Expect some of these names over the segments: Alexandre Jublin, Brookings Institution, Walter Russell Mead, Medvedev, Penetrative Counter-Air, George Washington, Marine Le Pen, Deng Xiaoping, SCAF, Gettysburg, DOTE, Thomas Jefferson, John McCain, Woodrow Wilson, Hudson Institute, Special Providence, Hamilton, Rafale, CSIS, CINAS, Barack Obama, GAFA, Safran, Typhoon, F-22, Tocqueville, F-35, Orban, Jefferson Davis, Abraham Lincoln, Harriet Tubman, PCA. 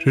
Je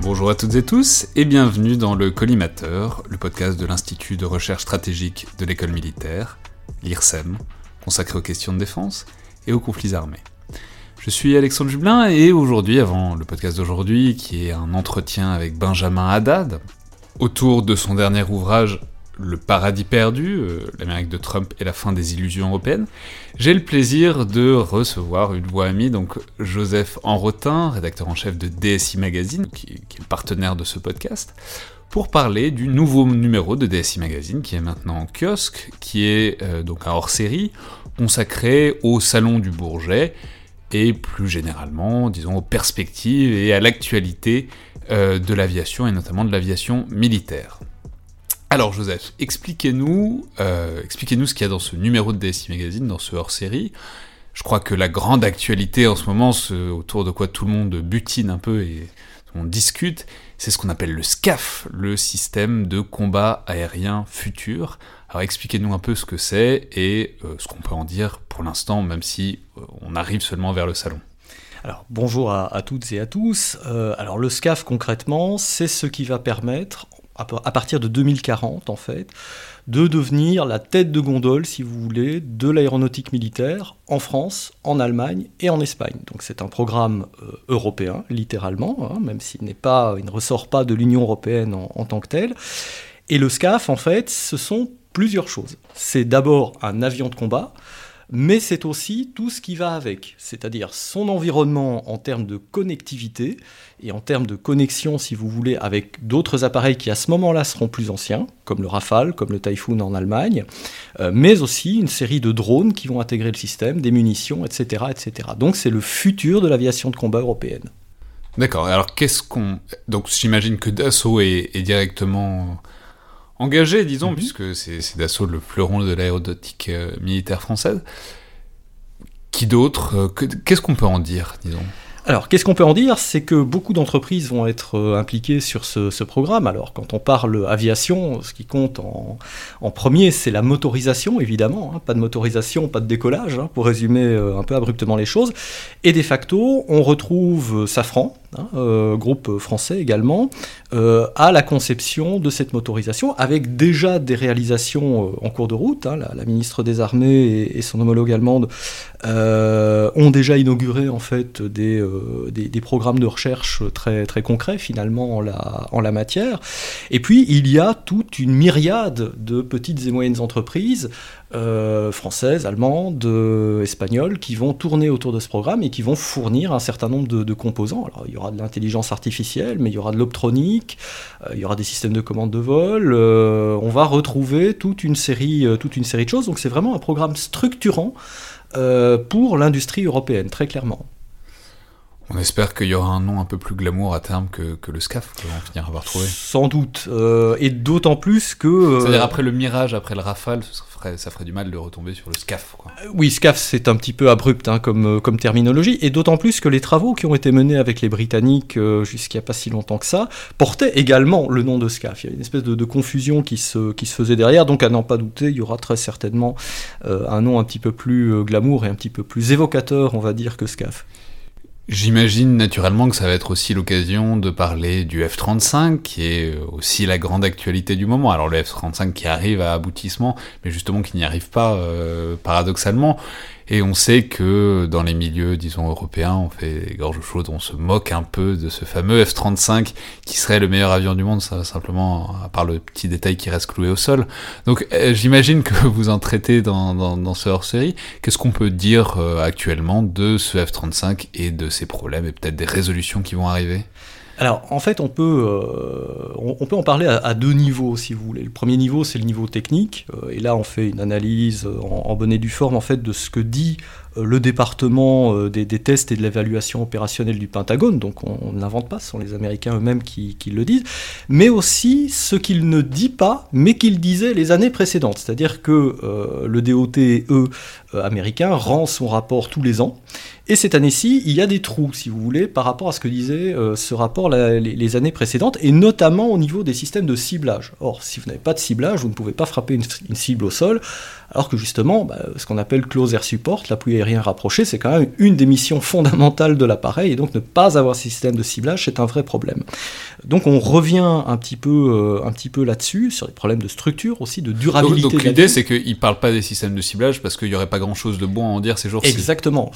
Bonjour à toutes et tous et bienvenue dans le Collimateur, le podcast de l'Institut de recherche stratégique de l'école militaire, l'IRSEM, consacré aux questions de défense et aux conflits armés. Je suis Alexandre Jublin et aujourd'hui, avant le podcast d'aujourd'hui, qui est un entretien avec Benjamin Haddad, autour de son dernier ouvrage « Le paradis perdu, l'Amérique de Trump et la fin des illusions européennes », j'ai le plaisir de recevoir une voix amie, donc Joseph Henrotin, rédacteur en chef de DSI Magazine, qui est le partenaire de ce podcast, pour parler du nouveau numéro de DSI Magazine, qui est maintenant en kiosque, qui est donc un hors-série consacré au Salon du Bourget, et plus généralement, disons, aux perspectives et à l'actualité de l'aviation, et notamment de l'aviation militaire. Alors Joseph, expliquez-nous ce qu'il y a dans ce numéro de DSI Magazine, dans ce hors-série. Je crois que la grande actualité en ce moment, autour de quoi tout le monde butine un peu et tout le monde discute, c'est ce qu'on appelle le SCAF, le système de combat aérien futur. Alors expliquez-nous un peu ce que c'est et ce qu'on peut en dire pour l'instant, même si on arrive seulement vers le salon. Alors bonjour à toutes et à tous. Alors le SCAF concrètement, c'est ce qui va permettre, à partir de 2040 en fait, de devenir la tête de gondole, si vous voulez, de l'aéronautique militaire en France, en Allemagne et en Espagne. Donc c'est un programme européen, littéralement, hein, même s'il ne ressort pas de l'Union européenne en tant que tel. Et le SCAF, en fait, ce sont plusieurs choses. C'est d'abord un avion de combat, mais c'est aussi tout ce qui va avec, c'est-à-dire son environnement en termes de connectivité et en termes de connexion, si vous voulez, avec d'autres appareils qui à ce moment-là seront plus anciens, comme le Rafale, comme le Typhoon en Allemagne, mais aussi une série de drones qui vont intégrer le système, des munitions, etc., etc. Donc c'est le futur de l'aviation de combat européenne. D'accord. Alors donc j'imagine que Dassault est directement engagé, disons, puisque c'est Dassault le fleuron de l'aéronautique militaire française. Qui d'autre qu'est-ce qu'on peut en dire, disons ? Alors, qu'est-ce qu'on peut en dire ? C'est que beaucoup d'entreprises vont être impliquées sur ce programme. Alors, quand on parle aviation, ce qui compte en premier, c'est la motorisation, évidemment. Hein. Pas de motorisation, pas de décollage, hein, pour résumer un peu abruptement les choses. Et de facto, on retrouve Safran, groupe français également, à la conception de cette motorisation, avec déjà des réalisations en cours de route. Hein. La ministre des Armées et son homologue allemande ont déjà inauguré en fait des programmes de recherche très, très concrets finalement en la matière. Et puis il y a toute une myriade de petites et moyennes entreprises françaises, allemandes, espagnoles, qui vont tourner autour de ce programme et qui vont fournir un certain nombre de composants. Alors il y aura de l'intelligence artificielle, mais il y aura de l'optronique, il y aura des systèmes de commande de vol, on va retrouver toute une série de choses. Donc c'est vraiment un programme structurant pour l'industrie européenne, très clairement. On espère qu'il y aura un nom un peu plus glamour à terme que le SCAF, qu'on va finir à avoir trouvé. Sans doute, et d'autant plus que... C'est-à-dire après le Mirage, après le Rafale, ça ferait du mal de retomber sur le SCAF, quoi. Oui, SCAF, c'est un petit peu abrupt hein, comme terminologie, et d'autant plus que les travaux qui ont été menés avec les Britanniques jusqu'il n'y a pas si longtemps que ça, portaient également le nom de SCAF. Il y a une espèce de confusion qui se faisait derrière, donc à n'en pas douter, il y aura très certainement un nom un petit peu plus glamour et un petit peu plus évocateur, on va dire, que SCAF. J'imagine naturellement que ça va être aussi l'occasion de parler du F-35, qui est aussi la grande actualité du moment. Alors le F-35 qui arrive à aboutissement, mais justement qui n'y arrive pas paradoxalement. Et on sait que dans les milieux, disons, européens, on fait gorge chaude, on se moque un peu de ce fameux F-35 qui serait le meilleur avion du monde, ça, simplement, à part le petit détail qui reste cloué au sol. Donc j'imagine que vous en traitez dans ce hors-série. Qu'est-ce qu'on peut dire actuellement de ce F-35 et de ses problèmes et peut-être des résolutions qui vont arriver ? Alors, en fait, on peut en parler à deux niveaux, si vous voulez. Le premier niveau, c'est le niveau technique. Et là, on fait une analyse en bonne et due forme, en fait, de ce que dit le département des tests et de l'évaluation opérationnelle du Pentagone. Donc, on ne l'invente pas, ce sont les Américains eux-mêmes qui le disent. Mais aussi, ce qu'il ne dit pas, mais qu'il disait les années précédentes. C'est-à-dire que le DOTE américain rend son rapport tous les ans. Et cette année-ci, il y a des trous, si vous voulez, par rapport à ce que disait ce rapport les années précédentes, et notamment au niveau des systèmes de ciblage. Or, si vous n'avez pas de ciblage, vous ne pouvez pas frapper une cible au sol, alors que justement, ce qu'on appelle close air support, l'appui aérien rapproché, c'est quand même une des missions fondamentales de l'appareil, et donc ne pas avoir de système de ciblage, c'est un vrai problème. Donc on revient un petit peu là-dessus, sur les problèmes de structure aussi, de durabilité. Donc l'idée, c'est qu'il ne parle pas des systèmes de ciblage, parce qu'il n'y aurait pas grand-chose de bon à en dire ces jours-ci. Exactement.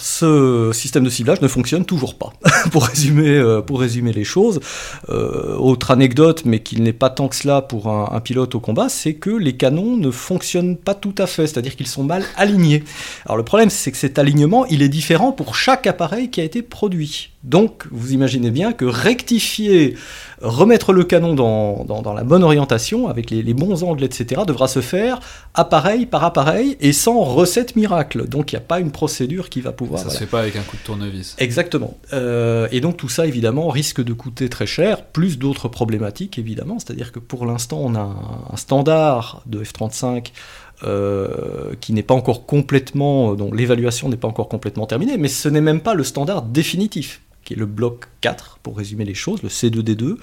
Système de ciblage ne fonctionne toujours pas, pour résumer les choses. Autre anecdote, mais qu'il n'est pas tant que cela pour un pilote au combat, c'est que les canons ne fonctionnent pas tout à fait, c'est-à-dire qu'ils sont mal alignés. Alors le problème, c'est que cet alignement, il est différent pour chaque appareil qui a été produit. Donc, vous imaginez bien que rectifier, remettre le canon dans la bonne orientation, avec les bons angles, etc., devra se faire appareil par appareil et sans recette miracle. Donc, il n'y a pas une procédure qui va pouvoir... Ça ne se fait pas avec un coup de tournevis. Exactement. Et donc, tout ça, évidemment, risque de coûter très cher, plus d'autres problématiques, évidemment. C'est-à-dire que pour l'instant, on a un standard de F-35 qui n'est pas encore complètement... dont l'évaluation n'est pas encore complètement terminée, mais ce n'est même pas le standard définitif, qui est le bloc 4, pour résumer les choses, le C2D2,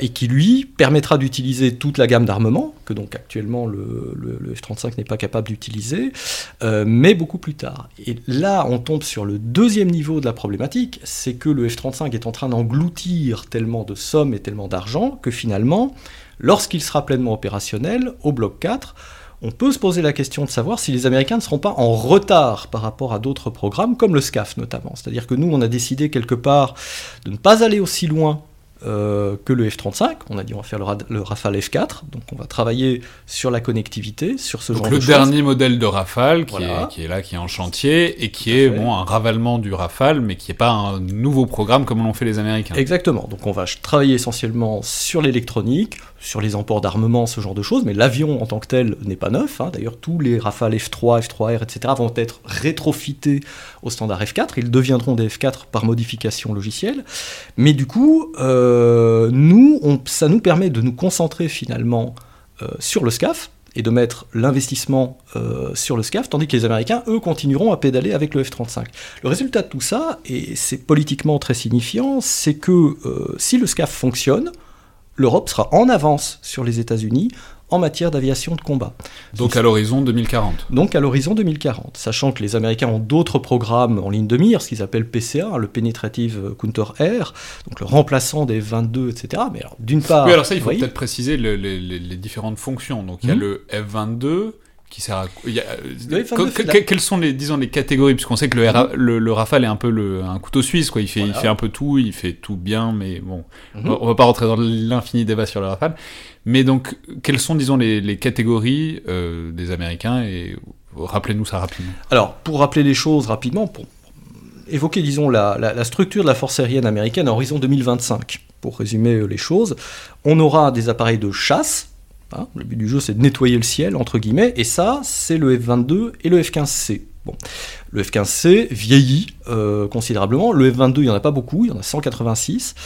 et qui, lui, permettra d'utiliser toute la gamme d'armement, que donc actuellement le F-35 n'est pas capable d'utiliser, mais beaucoup plus tard. Et là, on tombe sur le deuxième niveau de la problématique, c'est que le F-35 est en train d'engloutir tellement de sommes et tellement d'argent que finalement, lorsqu'il sera pleinement opérationnel, au bloc 4, on peut se poser la question de savoir si les Américains ne seront pas en retard par rapport à d'autres programmes, comme le SCAF notamment. C'est-à-dire que nous, on a décidé quelque part de ne pas aller aussi loin que le F-35. On a dit on va faire le Rafale F-4, donc on va travailler sur la connectivité, sur ce donc genre de choses. Donc le dernier modèle de Rafale qui est là, qui est en chantier, et qui est un ravalement du Rafale, mais qui n'est pas un nouveau programme comme l'ont fait les Américains. Exactement, donc on va travailler essentiellement sur l'électronique, sur les emports d'armement, ce genre de choses, mais l'avion en tant que tel n'est pas neuf. Hein. D'ailleurs, tous les Rafale F3, F3R, etc. vont être rétrofités au standard F4. Ils deviendront des F4 par modification logicielle. Mais du coup, ça nous permet de nous concentrer finalement sur le SCAF et de mettre l'investissement sur le SCAF, tandis que les Américains, eux, continueront à pédaler avec le F-35. Le résultat de tout ça, et c'est politiquement très signifiant, c'est que si le SCAF fonctionne, l'Europe sera en avance sur les États-Unis en matière d'aviation de combat. Donc à l'horizon 2040. Sachant que les Américains ont d'autres programmes en ligne de mire, ce qu'ils appellent PCA, le Penetrative Counter-Air, donc le remplaçant des 22, etc. Mais alors, d'une part... Oui, alors ça, il faut peut-être préciser les différentes fonctions. Donc il y a le F-22... Qui sert à... Quelles sont les catégories, puisqu'on sait que le Rafale est un peu un couteau suisse, quoi. Il fait un peu tout, il fait tout bien, mais bon, on va pas rentrer dans l'infini débat sur le Rafale. Mais donc, quelles sont, disons, les catégories des Américains, et rappelez-nous ça rapidement. Alors, pour rappeler les choses rapidement, pour évoquer, disons, la structure de la force aérienne américaine à horizon 2025, pour résumer les choses, on aura des appareils de chasse. Le but du jeu, c'est de nettoyer le ciel, entre guillemets, et ça, c'est le F-22 et le F-15C. Bon. Le F-15C vieillit considérablement. Le F-22, il n'y en a pas beaucoup, il y en a 186.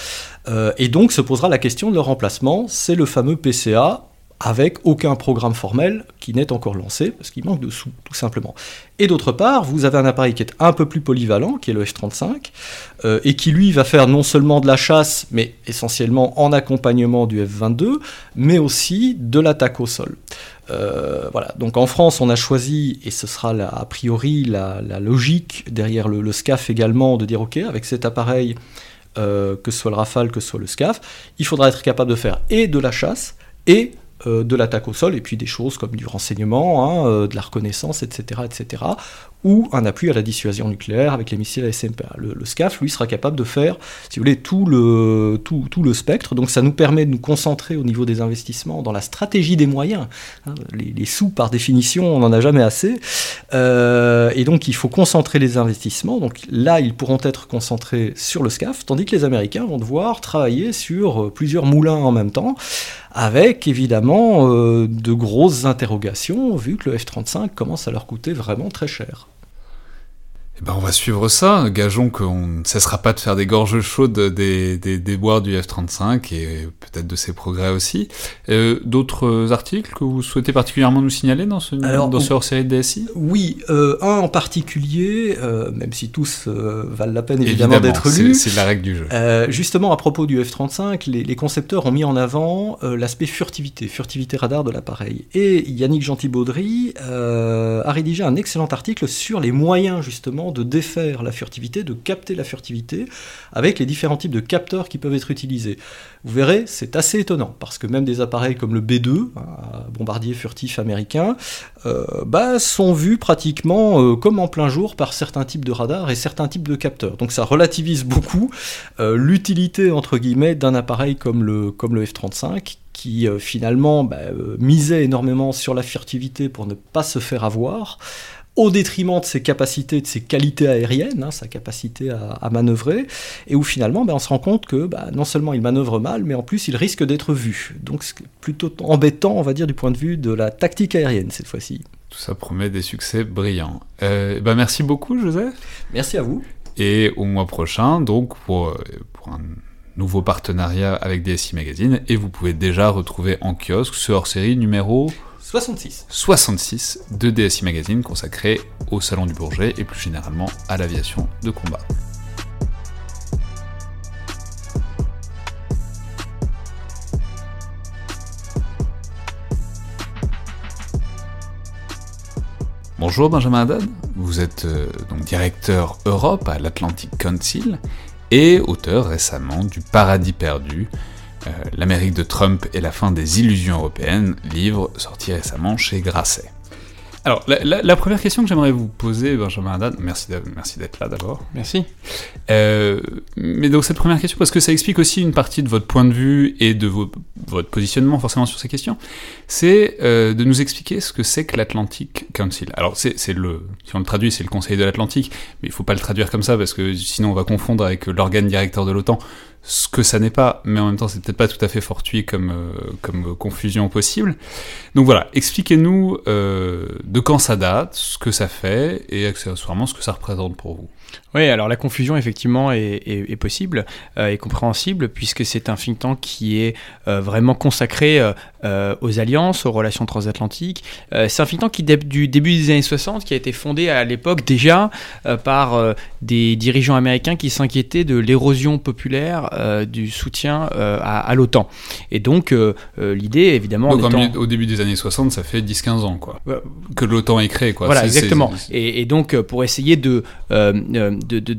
Et donc, se posera la question de leur remplacement. C'est le fameux PCA, avec aucun programme formel qui n'est encore lancé, parce qu'il manque de sous, tout simplement. Et d'autre part, vous avez un appareil qui est un peu plus polyvalent, qui est le F-35, et qui, lui, va faire non seulement de la chasse, mais essentiellement en accompagnement du F-22, mais aussi de l'attaque au sol. Donc en France, on a choisi, et ce sera a priori la logique derrière le SCAF également, de dire, ok, avec cet appareil, que ce soit le Rafale, que ce soit le SCAF, il faudra être capable de faire et de la chasse, et de l'attaque au sol, et puis des choses comme du renseignement, de la reconnaissance, etc., etc., ou un appui à la dissuasion nucléaire avec les missiles ASMPA. Le SCAF, lui, sera capable de faire, si vous voulez, tout le spectre. Donc ça nous permet de nous concentrer au niveau des investissements dans la stratégie des moyens. Les sous, par définition, on n'en a jamais assez. Et donc il faut concentrer les investissements. Donc là, ils pourront être concentrés sur le SCAF, tandis que les Américains vont devoir travailler sur plusieurs moulins en même temps, avec évidemment de grosses interrogations, vu que le F-35 commence à leur coûter vraiment très cher. Eh ben, on va suivre ça, gageons qu'on ne cessera pas de faire des gorges chaudes des déboires du F-35 et peut-être de ses progrès aussi. D'autres articles que vous souhaitez particulièrement nous signaler dans ce hors-série de DSI ? Oui, un en particulier, même si tous valent la peine évidemment d'être lus. C'est la règle du jeu. Justement, à propos du F-35, les concepteurs ont mis en avant l'aspect furtivité radar de l'appareil. Et Yannick Gentil-Baudry a rédigé un excellent article sur les moyens justement de défaire la furtivité, de capter la furtivité avec les différents types de capteurs qui peuvent être utilisés. Vous verrez, c'est assez étonnant, parce que même des appareils comme le B-2, un bombardier furtif américain, sont vus pratiquement comme en plein jour par certains types de radars et certains types de capteurs. Donc ça relativise beaucoup l'utilité, entre guillemets, d'un appareil comme le F-35, qui finalement misait énormément sur la furtivité pour ne pas se faire avoir, au détriment de ses capacités, de ses qualités aériennes, sa capacité à manœuvrer, et où finalement on se rend compte que non seulement il manœuvre mal, mais en plus il risque d'être vu. Donc c'est plutôt embêtant, on va dire, du point de vue de la tactique aérienne cette fois-ci. Tout ça promet des succès brillants. Merci beaucoup, Joseph. Merci à vous. Et au mois prochain, donc, pour un nouveau partenariat avec DSI Magazine, et vous pouvez déjà retrouver en kiosque ce hors-série numéro... 66 de DSI Magazine, consacré au Salon du Bourget et plus généralement à l'aviation de combat. Bonjour Benjamin Haddad, vous êtes donc directeur Europe à l'Atlantic Council et auteur récemment du Paradis perdu, L'Amérique de Trump et la fin des illusions européennes, livre sorti récemment chez Grasset. Alors, la première question que j'aimerais vous poser, Benjamin Haddad, merci d'être là d'abord. Merci. Mais donc cette première question, parce que ça explique aussi une partie de votre point de vue et de votre positionnement forcément sur ces questions, c'est de nous expliquer ce que c'est que l'Atlantic Council. Alors, si on le traduit, c'est le Conseil de l'Atlantique, mais il ne faut pas le traduire comme ça, parce que sinon on va confondre avec l'organe directeur de l'OTAN, ce que ça n'est pas, mais en même temps c'est peut-être pas tout à fait fortuit comme confusion possible. Donc voilà, expliquez-nous de quand ça date, ce que ça fait, et accessoirement ce que ça représente pour vous. Oui, alors la confusion effectivement est possible et compréhensible, puisque c'est un think tank qui est vraiment consacré aux alliances, aux relations transatlantiques. C'est un think tank qui date du début des années 60, qui a été fondé à l'époque déjà par des dirigeants américains qui s'inquiétaient de l'érosion populaire du soutien à l'OTAN. Et donc l'idée évidemment... Donc au début des années 60, ça fait 10-15 ans quoi, que l'OTAN est créée. Quoi. Voilà, exactement. Et donc pour essayer de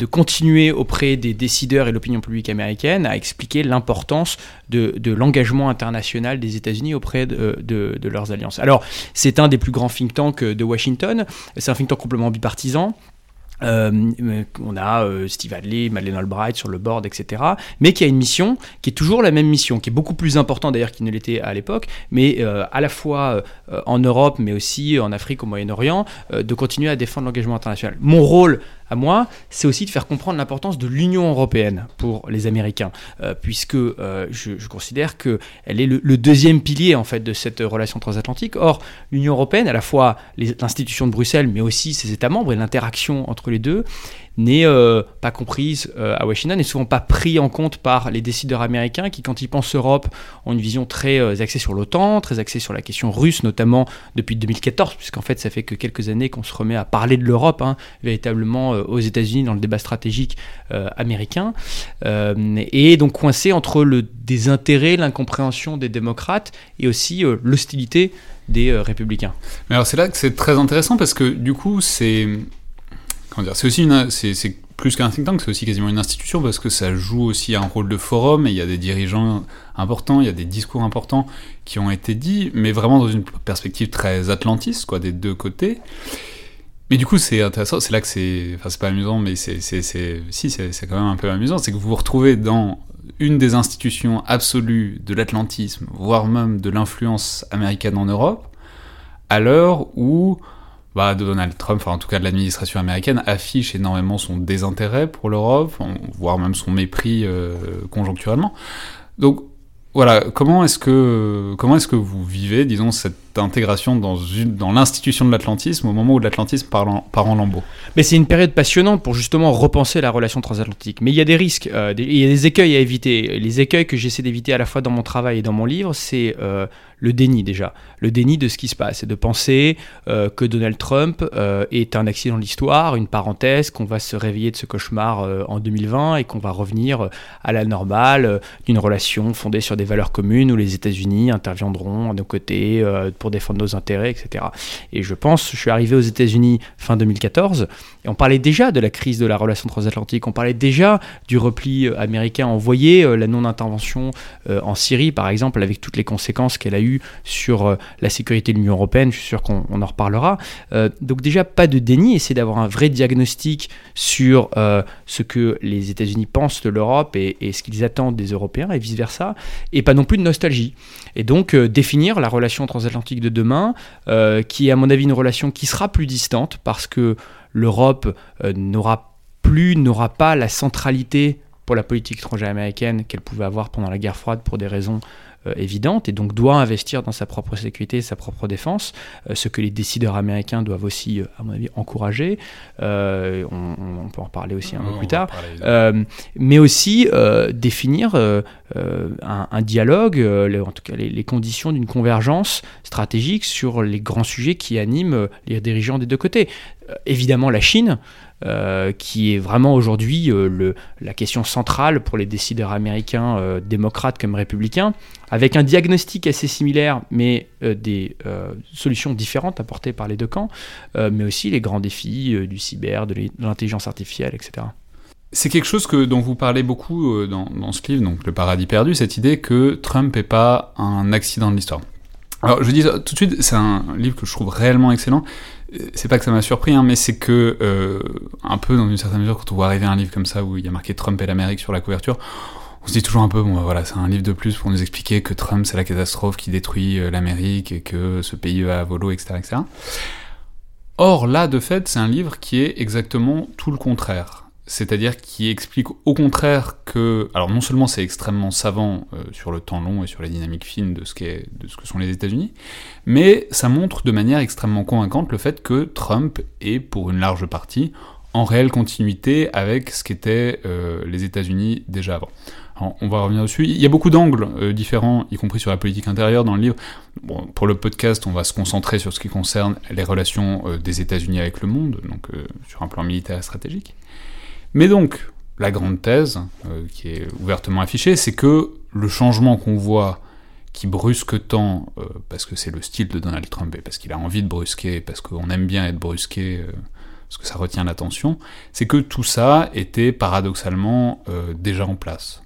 continuer auprès des décideurs et l'opinion publique américaine à expliquer l'importance de l'engagement international des États-Unis auprès de leurs alliances. Alors, c'est un des plus grands think tanks de Washington. C'est un think tank complètement bipartisan. On a Steve Hadley, Madeleine Albright sur le board, etc. Mais qui a une mission qui est toujours la même mission, qui est beaucoup plus importante d'ailleurs qu'il ne l'était à l'époque, mais à la fois en Europe, mais aussi en Afrique, au Moyen-Orient, de continuer à défendre l'engagement international. Mon rôle à moi, c'est aussi de faire comprendre l'importance de l'Union européenne pour les Américains, puisque je considère qu'elle est le deuxième pilier en fait de cette relation transatlantique. Or, l'Union européenne, à la fois l'institution de Bruxelles, mais aussi ses États membres et l'interaction entre les deux, n'est pas comprise à Washington, n'est souvent pas pris en compte par les décideurs américains qui, quand ils pensent Europe, ont une vision très axée sur l'OTAN, très axée sur la question russe, notamment depuis 2014, puisqu'en fait, ça fait que quelques années qu'on se remet à parler de l'Europe, véritablement aux États-Unis dans le débat stratégique américain, et donc coincé entre le désintérêt, l'incompréhension des démocrates et aussi l'hostilité des républicains. Mais alors c'est là que c'est très intéressant, parce que du coup, c'est plus qu'un think tank, c'est aussi quasiment une institution, parce que ça joue aussi un rôle de forum, et il y a des dirigeants importants, il y a des discours importants qui ont été dits, mais vraiment dans une perspective très atlantiste, quoi, des deux côtés. Mais du coup, c'est intéressant, c'est là que c'est... Enfin, c'est pas amusant, mais c'est quand même un peu amusant. C'est que vous vous retrouvez dans une des institutions absolues de l'atlantisme, voire même de l'influence américaine en Europe, à l'heure où Donald Trump, enfin en tout cas de l'administration américaine, affiche énormément son désintérêt pour l'Europe, voire même son mépris conjoncturellement. Donc, voilà, comment est-ce que vous vivez, disons, cette intégration dans l'institution de l'atlantisme au moment où l'atlantisme part en lambeaux? Mais c'est une période passionnante pour justement repenser la relation transatlantique. Mais il y a des risques, il y a des écueils à éviter. Les écueils que j'essaie d'éviter à la fois dans mon travail et dans mon livre, c'est le déni déjà. Le déni de ce qui se passe et de penser que Donald Trump est un accident de l'histoire, une parenthèse, qu'on va se réveiller de ce cauchemar en 2020 et qu'on va revenir à la normale d'une relation fondée sur des valeurs communes où les États-Unis interviendront à nos côtés pour défendre nos intérêts, etc. Et je suis arrivé aux États-Unis fin 2014, et on parlait déjà de la crise de la relation transatlantique, on parlait déjà du repli américain envoyé, la non-intervention en Syrie, par exemple, avec toutes les conséquences qu'elle a eues sur la sécurité de l'Union européenne, je suis sûr qu'on en reparlera. Donc déjà, pas de déni, essayer d'avoir un vrai diagnostic sur ce que les États-Unis pensent de l'Europe et ce qu'ils attendent des Européens, et vice-versa, et pas non plus de nostalgie. Et donc définir la relation transatlantique de demain, qui est à mon avis une relation qui sera plus distante, parce que l'Europe n'aura pas la centralité pour la politique étrangère américaine qu'elle pouvait avoir pendant la guerre froide pour des raisons évidentes, et donc doit investir dans sa propre sécurité et sa propre défense, ce que les décideurs américains doivent aussi, à mon avis, encourager. On peut en parler aussi un peu plus tard. Mais aussi définir un dialogue, en tout cas les conditions d'une convergence stratégique sur les grands sujets qui animent les dirigeants des deux côtés. Évidemment, la Chine, qui est vraiment aujourd'hui la question centrale pour les décideurs américains, démocrates comme républicains, avec un diagnostic assez similaire, mais des solutions différentes apportées par les deux camps, mais aussi les grands défis du cyber, de l'intelligence artificielle, etc. C'est quelque chose dont vous parlez beaucoup dans ce livre, donc Le Paradis perdu, cette idée que Trump n'est pas un accident de l'histoire. Alors, je dis tout de suite, c'est un livre que je trouve réellement excellent. C'est pas que ça m'a surpris, hein, mais c'est que, un peu dans une certaine mesure, quand on voit arriver un livre comme ça où il y a marqué Trump et l'Amérique sur la couverture, on se dit toujours un peu, c'est un livre de plus pour nous expliquer que Trump, c'est la catastrophe qui détruit l'Amérique et que ce pays va à volo, etc., etc. Or, là, de fait, c'est un livre qui est exactement tout le contraire. C'est-à-dire qui explique au contraire que... Alors non seulement c'est extrêmement savant sur le temps long et sur la dynamique fine de ce que sont les États-Unis, mais ça montre de manière extrêmement convaincante le fait que Trump est, pour une large partie, en réelle continuité avec ce qu'étaient les États-Unis déjà avant. Alors, on va revenir dessus. Il y a beaucoup d'angles différents, y compris sur la politique intérieure dans le livre. Bon, pour le podcast, on va se concentrer sur ce qui concerne les relations des États-Unis avec le monde, donc sur un plan militaire et stratégique. Mais donc, la grande thèse, qui est ouvertement affichée, c'est que le changement qu'on voit, qui brusque tant, parce que c'est le style de Donald Trump, et parce qu'il a envie de brusquer, parce qu'on aime bien être brusqué, parce que ça retient l'attention, c'est que tout ça était paradoxalement déjà en place.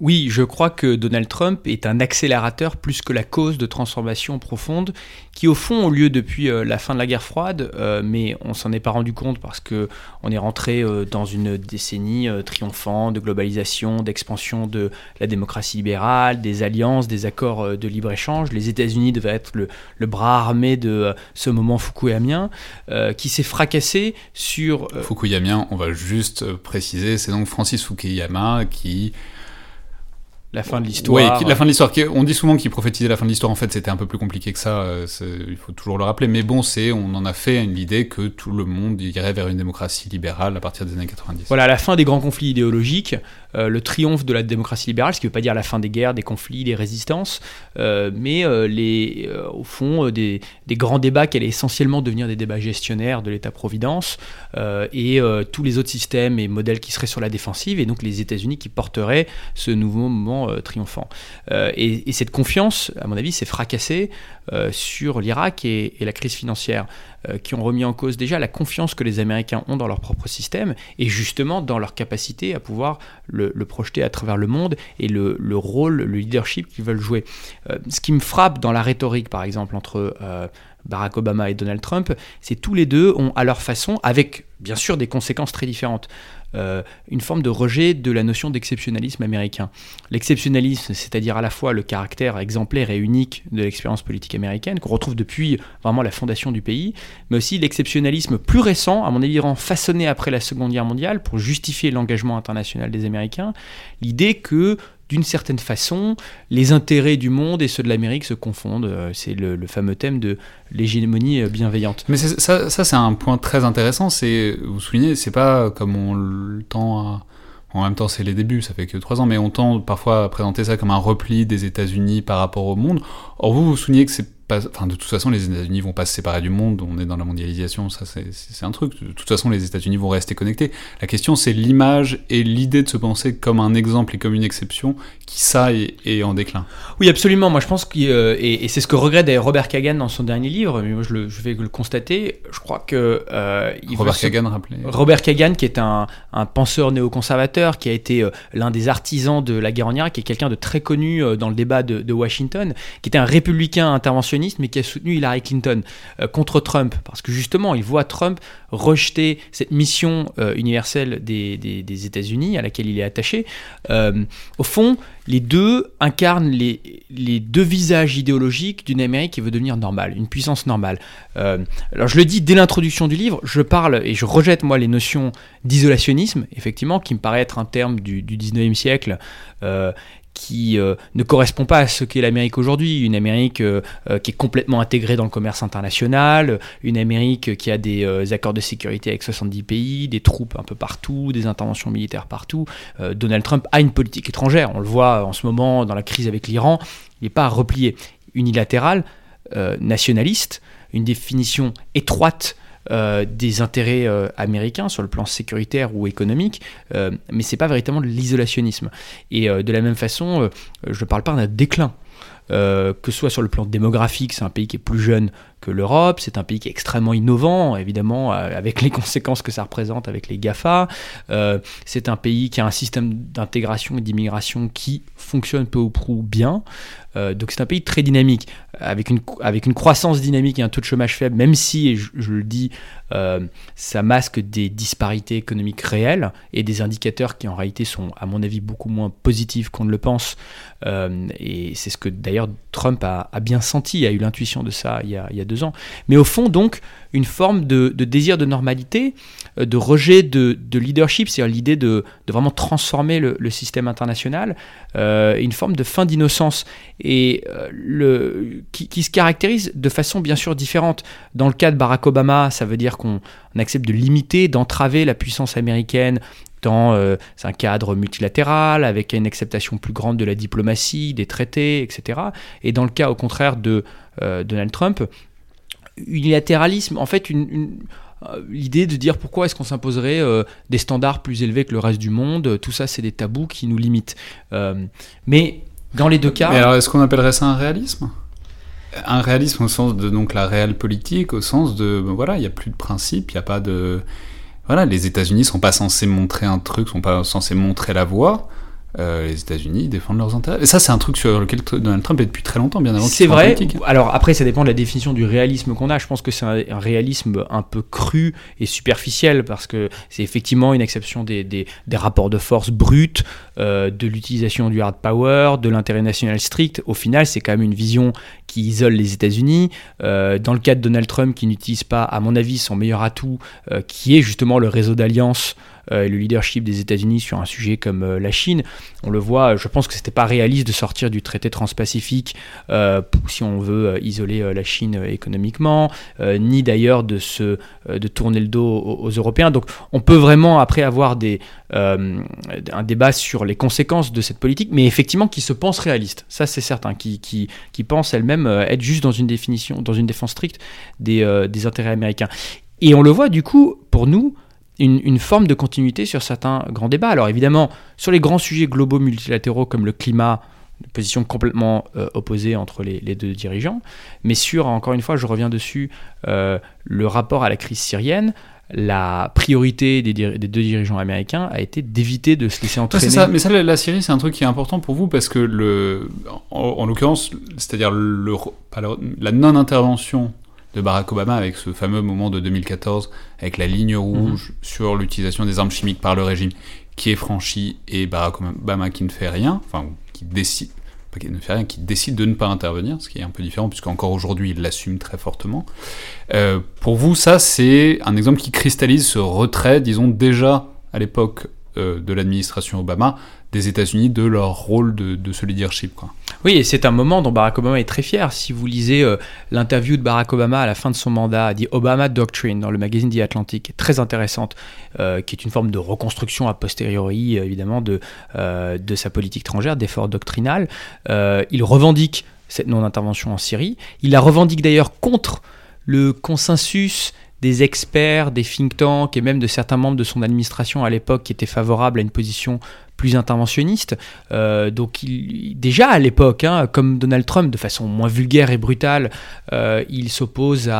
Oui, je crois que Donald Trump est un accélérateur plus que la cause de transformation profonde qui, au fond, ont lieu depuis la fin de la guerre froide, mais on s'en est pas rendu compte parce que on est rentré dans une décennie triomphante de globalisation, d'expansion de la démocratie libérale, des alliances, des accords de libre-échange. Les États-Unis devaient être le bras armé de ce moment fukuyamien qui s'est fracassé sur... Fukuyamien, on va juste préciser, c'est donc Francis Fukuyama qui... La fin de l'histoire. Oui, la fin de l'histoire. On dit souvent qu'il prophétisait la fin de l'histoire. En fait, c'était un peu plus compliqué que ça. Il faut toujours le rappeler. Mais bon, on en a fait l'idée que tout le monde irait vers une démocratie libérale à partir des années 90. Voilà, la fin des grands conflits idéologiques, le triomphe de la démocratie libérale, ce qui ne veut pas dire la fin des guerres, des conflits, des résistances, mais au fond, des grands débats qui allaient essentiellement devenir des débats gestionnaires de l'État-providence et tous les autres systèmes et modèles qui seraient sur la défensive, et donc les États-Unis qui porteraient ce nouveau moment triomphant. Et cette confiance, à mon avis, s'est fracassée sur l'Irak et la crise financière, qui ont remis en cause déjà la confiance que les Américains ont dans leur propre système et justement dans leur capacité à pouvoir le projeter à travers le monde et le rôle, le leadership qu'ils veulent jouer. Ce qui me frappe dans la rhétorique, par exemple, entre Barack Obama et Donald Trump, c'est tous les deux ont à leur façon, avec bien sûr des conséquences très différentes, une forme de rejet de la notion d'exceptionnalisme américain. L'exceptionnalisme, c'est-à-dire à la fois le caractère exemplaire et unique de l'expérience politique américaine, qu'on retrouve depuis vraiment la fondation du pays, mais aussi l'exceptionnalisme plus récent, à mon avis façonné après la Seconde Guerre mondiale, pour justifier l'engagement international des Américains, l'idée que d'une certaine façon, les intérêts du monde et ceux de l'Amérique se confondent. C'est le fameux thème de l'hégémonie bienveillante. Mais ça, c'est un point très intéressant. C'est, vous soulignez, c'est pas comme on le tend à... En même temps, c'est les débuts, ça fait que 3 ans, mais on tend parfois à présenter ça comme un repli des États-Unis par rapport au monde. Or, vous soulignez que c'est pas... Enfin, de toute façon, les États-Unis vont pas se séparer du monde. On est dans la mondialisation, ça, c'est un truc. De toute façon, les États-Unis vont rester connectés. La question, c'est l'image et l'idée de se penser comme un exemple et comme une exception qui, ça, est en déclin. Oui, absolument. Moi, je pense que... et c'est ce que regrette Robert Kagan dans son dernier livre. Mais moi, je vais le constater. Je crois que... Robert Kagan, qui est un penseur néoconservateur, qui a été l'un des artisans de la guerre en Irak, qui est quelqu'un de très connu dans le débat de Washington, qui était un républicain interventionniste, mais qui a soutenu Hillary Clinton contre Trump, parce que justement il voit Trump rejeter cette mission universelle des États-Unis à laquelle il est attaché. Au fond, les deux incarnent les deux visages idéologiques d'une Amérique qui veut devenir normale, une puissance normale. Alors je le dis dès l'introduction du livre, je parle et je rejette moi les notions d'isolationnisme, effectivement, qui me paraît être un terme du 19e siècle qui ne correspond pas à ce qu'est l'Amérique aujourd'hui, une Amérique qui est complètement intégrée dans le commerce international, une Amérique qui a des accords de sécurité avec 70 pays, des troupes un peu partout, des interventions militaires partout. Donald Trump a une politique étrangère, on le voit en ce moment dans la crise avec l'Iran, il n'est pas replié, unilatéral, nationaliste, une définition étroite des intérêts américains sur le plan sécuritaire ou économique, mais c'est pas véritablement de l'isolationnisme. Et de la même façon, je parle pas d'un déclin, que ce soit sur le plan démographique, c'est un pays qui est plus jeune que l'Europe, c'est un pays qui est extrêmement innovant, évidemment, avec les conséquences que ça représente avec les GAFA, c'est un pays qui a un système d'intégration et d'immigration qui fonctionne peu ou prou bien, donc c'est un pays très dynamique, avec une croissance dynamique et un taux de chômage faible, même si, et je le dis, ça masque des disparités économiques réelles et des indicateurs qui en réalité sont, à mon avis, beaucoup moins positifs qu'on ne le pense, et c'est ce que d'ailleurs Trump a bien senti, a eu l'intuition de ça il y a 2 ans. Mais au fond, donc, une forme de désir de normalité, de rejet de leadership, c'est-à-dire l'idée de vraiment transformer le système international, une forme de fin d'innocence, et qui se caractérise de façon bien sûr différente. Dans le cas de Barack Obama, ça veut dire qu'on accepte de limiter, d'entraver la puissance américaine dans un cadre multilatéral, avec une acceptation plus grande de la diplomatie, des traités, etc. Et dans le cas, au contraire, de Donald Trump, unilatéralisme, en fait, l'idée de dire pourquoi est-ce qu'on s'imposerait des standards plus élevés que le reste du monde, tout ça, c'est des tabous qui nous limitent. Mais dans les 2 cas... Mais alors, est-ce qu'on appellerait ça un réalisme ? Un réalisme au sens de donc, la réelle politique, au sens de, ben, voilà, il n'y a plus de principe, il n'y a pas de... Voilà, les États-Unis sont pas censés montrer un truc, sont pas censés montrer la voie. Les États-Unis défendent leurs intérêts. Et ça, c'est un truc sur lequel Donald Trump est depuis très longtemps, bien avant. C'est vrai. Alors après, ça dépend de la définition du réalisme qu'on a. Je pense que c'est un réalisme un peu cru et superficiel, parce que c'est effectivement une acception des rapports de force bruts, de l'utilisation du hard power, de l'intérêt national strict. Au final, c'est quand même une vision qui isole les États-Unis. Dans le cas de Donald Trump, qui n'utilise pas, à mon avis, son meilleur atout, qui est justement le réseau d'alliances, le leadership des États-Unis sur un sujet comme la Chine. On le voit, je pense que c'était pas réaliste de sortir du traité transpacifique si on veut isoler la Chine économiquement, ni d'ailleurs de tourner le dos aux Européens. Donc on peut vraiment après avoir un débat sur les conséquences de cette politique, mais effectivement qui se pense réaliste, ça c'est certain, qui pense elle-même être juste dans une définition, dans une défense stricte des intérêts américains. Et on le voit du coup, pour nous, une forme de continuité sur certains grands débats. Alors évidemment, sur les grands sujets globaux multilatéraux comme le climat, une position complètement opposée entre les 2 dirigeants, mais sur, encore une fois, je reviens dessus, le rapport à la crise syrienne, la priorité des 2 dirigeants américains a été d'éviter de se laisser entraîner. C'est ça, mais ça, la Syrie, c'est un truc qui est important pour vous, parce que, en l'occurrence, c'est-à-dire la non-intervention de Barack Obama avec ce fameux moment de 2014 avec la ligne rouge sur l'utilisation des armes chimiques par le régime qui est franchie et Barack Obama qui ne fait rien, enfin qui décide de ne pas intervenir, ce qui est un peu différent puisqu'encore aujourd'hui il l'assume très fortement. Pour vous, ça c'est un exemple qui cristallise ce retrait, disons déjà à l'époque de l'administration Obama, des États-Unis, de leur rôle de ce leadership, quoi. Oui, et c'est un moment dont Barack Obama est très fier. Si vous lisez l'interview de Barack Obama à la fin de son mandat, dit Obama Doctrine, dans le magazine The Atlantic, très intéressante, qui est une forme de reconstruction a posteriori, évidemment, de sa politique étrangère, d'efforts doctrinal. Il revendique cette non-intervention en Syrie. Il la revendique d'ailleurs contre le consensus des experts, des think tanks et même de certains membres de son administration à l'époque qui étaient favorables à une position plus interventionniste. Donc déjà à l'époque, comme Donald Trump, de façon moins vulgaire et brutale, il s'oppose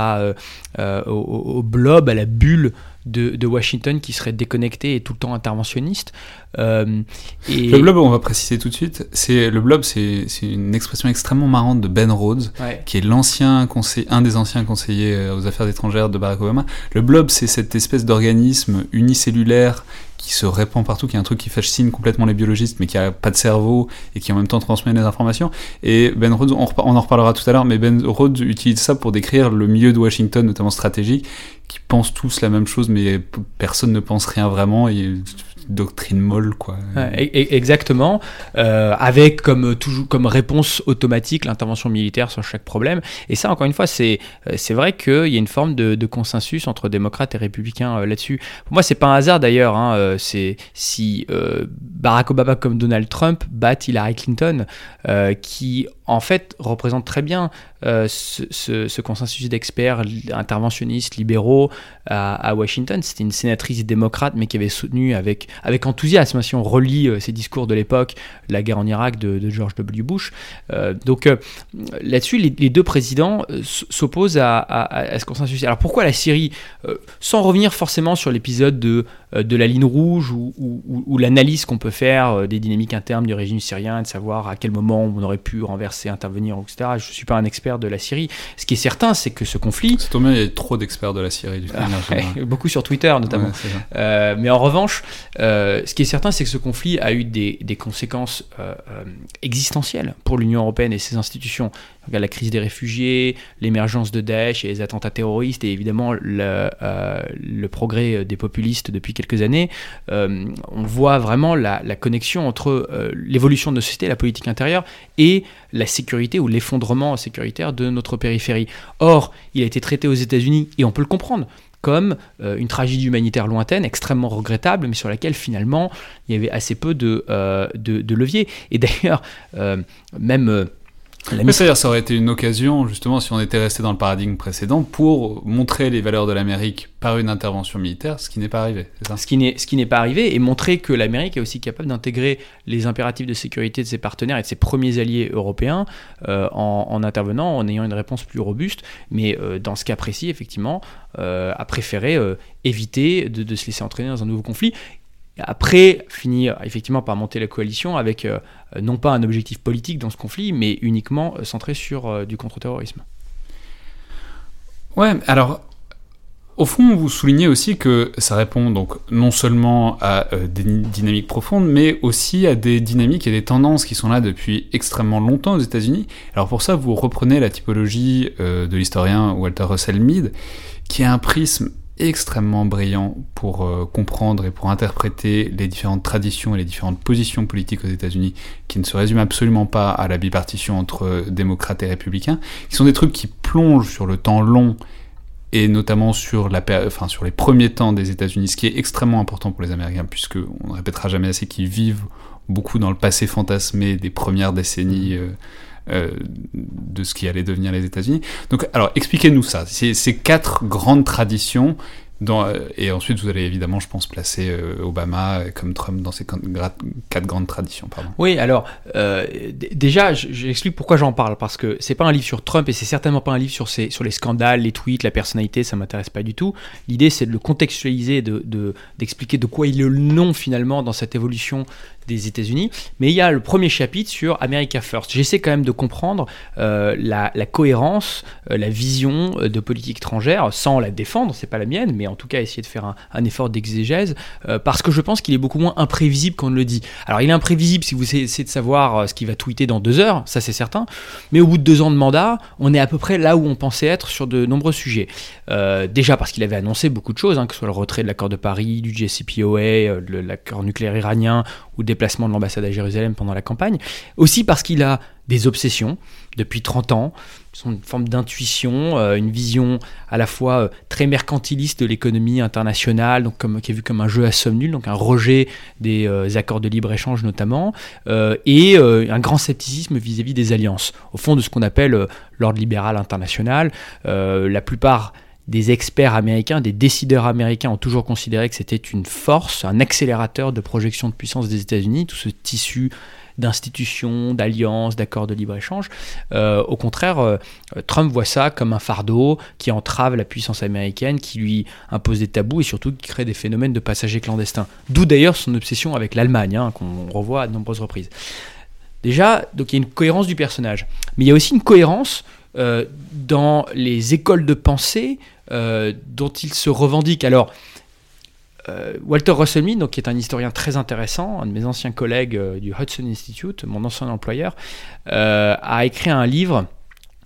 au blob, à la bulle de Washington qui serait déconnectée et tout le temps interventionniste. Le blob, on va préciser tout de suite, c'est une expression extrêmement marrante de Ben Rhodes, qui est un des anciens conseillers aux affaires étrangères de Barack Obama. Le blob, c'est cette espèce d'organisme unicellulaire qui se répand partout, qui est un truc qui fascine complètement les biologistes, mais qui n'a pas de cerveau et qui en même temps transmet les informations. Et Ben Rhodes, on en reparlera tout à l'heure, mais Ben Rhodes utilise ça pour décrire le milieu de Washington, notamment stratégique, qui pensent tous la même chose, mais personne ne pense rien vraiment, et doctrine molle, quoi. Exactement, avec comme réponse automatique l'intervention militaire sur chaque problème. Et ça, encore une fois, c'est vrai qu'il y a une forme de consensus entre démocrates et républicains là-dessus. Pour moi, c'est pas un hasard d'ailleurs. C'est si Barack Obama comme Donald Trump battent Hillary Clinton, qui en fait représente très bien ce consensus d'experts interventionnistes libéraux à Washington. C'était une sénatrice démocrate, mais qui avait soutenu avec enthousiasme, si on relit ces discours de l'époque, la guerre en Irak de George W. Bush. Donc là-dessus, les deux présidents s'opposent à ce consensus. Alors pourquoi la Syrie ? Sans revenir forcément sur l'épisode de la ligne rouge ou l'analyse qu'on peut faire des dynamiques internes du régime syrien, et de savoir à quel moment on aurait pu renverser, intervenir, etc. Je ne suis pas un expert de la Syrie. Ce qui est certain, c'est que ce conflit... C'est tombé, il y a trop d'experts de la Syrie, du coup. Beaucoup sur Twitter, notamment. Ouais, mais en revanche... ce qui est certain, c'est que ce conflit a eu des conséquences existentielles pour l'Union européenne et ses institutions. La crise des réfugiés, l'émergence de Daesh et les attentats terroristes, et évidemment le progrès des populistes depuis quelques années. On voit vraiment la connexion entre l'évolution de nos sociétés, la politique intérieure, et la sécurité ou l'effondrement sécuritaire de notre périphérie. Or, il a été traité aux États-Unis, et on peut le comprendre, comme une tragédie humanitaire lointaine, extrêmement regrettable, mais sur laquelle finalement il y avait assez peu de levier. Et d'ailleurs, c'est-à-dire, ça aurait été une occasion, justement, si on était resté dans le paradigme précédent, pour montrer les valeurs de l'Amérique par une intervention militaire, ce qui n'est pas arrivé, c'est ça ? Ce qui n'est pas arrivé, et montrer que l'Amérique est aussi capable d'intégrer les impératifs de sécurité de ses partenaires et de ses premiers alliés européens en intervenant, en ayant une réponse plus robuste. Mais dans ce cas précis, effectivement, a préféré éviter de se laisser entraîner dans un nouveau conflit. Après, finir effectivement par monter la coalition avec non pas un objectif politique dans ce conflit, mais uniquement centré sur du contre-terrorisme. Ouais, alors au fond, vous soulignez aussi que ça répond donc non seulement à des dynamiques profondes, mais aussi à des dynamiques et des tendances qui sont là depuis extrêmement longtemps aux États-Unis. Alors pour ça, vous reprenez la typologie de l'historien Walter Russell Mead, qui a un prisme extrêmement brillant pour comprendre et pour interpréter les différentes traditions et les différentes positions politiques aux États-Unis, qui ne se résument absolument pas à la bipartition entre démocrates et républicains, qui sont des trucs qui plongent sur le temps long et notamment sur les premiers temps des États-Unis, ce qui est extrêmement important pour les Américains, puisque on ne répétera jamais assez qu'ils vivent beaucoup dans le passé fantasmé des premières décennies de ce qui allait devenir les États-Unis. Donc, alors, expliquez-nous ça. Ces quatre grandes traditions, Et ensuite, vous allez évidemment, je pense, placer Obama comme Trump dans ces quatre grandes traditions. Pardon. Oui, alors, déjà, j'explique pourquoi j'en parle, parce que c'est pas un livre sur Trump et c'est certainement pas un livre sur les scandales, les tweets, la personnalité, ça m'intéresse pas du tout. L'idée, c'est de le contextualiser, d'expliquer de quoi il est le nom, finalement, dans cette évolution des États-Unis. Mais il y a le premier chapitre sur America First. J'essaie quand même de comprendre la cohérence, la vision de politique étrangère, sans la défendre, c'est pas la mienne, mais en tout cas essayer de faire un effort d'exégèse, parce que je pense qu'il est beaucoup moins imprévisible qu'on ne le dit. Alors il est imprévisible si vous essayez de savoir ce qu'il va tweeter dans 2 heures, ça c'est certain, mais au bout de 2 ans de mandat, on est à peu près là où on pensait être sur de nombreux sujets. Déjà parce qu'il avait annoncé beaucoup de choses, hein, que ce soit le retrait de l'accord de Paris, du JCPOA, de l'accord nucléaire iranien, ou le déplacement de l'ambassade à Jérusalem pendant la campagne. Aussi parce qu'il a des obsessions depuis 30 ans, sont une forme d'intuition, une vision à la fois très mercantiliste de l'économie internationale, donc qui est vue comme un jeu à somme nulle, donc un rejet des accords de libre-échange notamment, et un grand scepticisme vis-à-vis des alliances, au fond de ce qu'on appelle l'ordre libéral international. La plupart des experts américains, des décideurs américains ont toujours considéré que c'était une force, un accélérateur de projection de puissance des États-Unis, tout ce tissu d'institutions, d'alliances, d'accords de libre-échange. Au contraire, Trump voit ça comme un fardeau qui entrave la puissance américaine, qui lui impose des tabous et surtout qui crée des phénomènes de passagers clandestins. D'où d'ailleurs son obsession avec l'Allemagne, hein, qu'on revoit à de nombreuses reprises. Déjà, donc il y a une cohérence du personnage. Mais il y a aussi une cohérence dans les écoles de pensée dont il se revendique. Alors, Walter Russell Mead, qui est un historien très intéressant, un de mes anciens collègues du Hudson Institute, mon ancien employeur, a écrit un livre,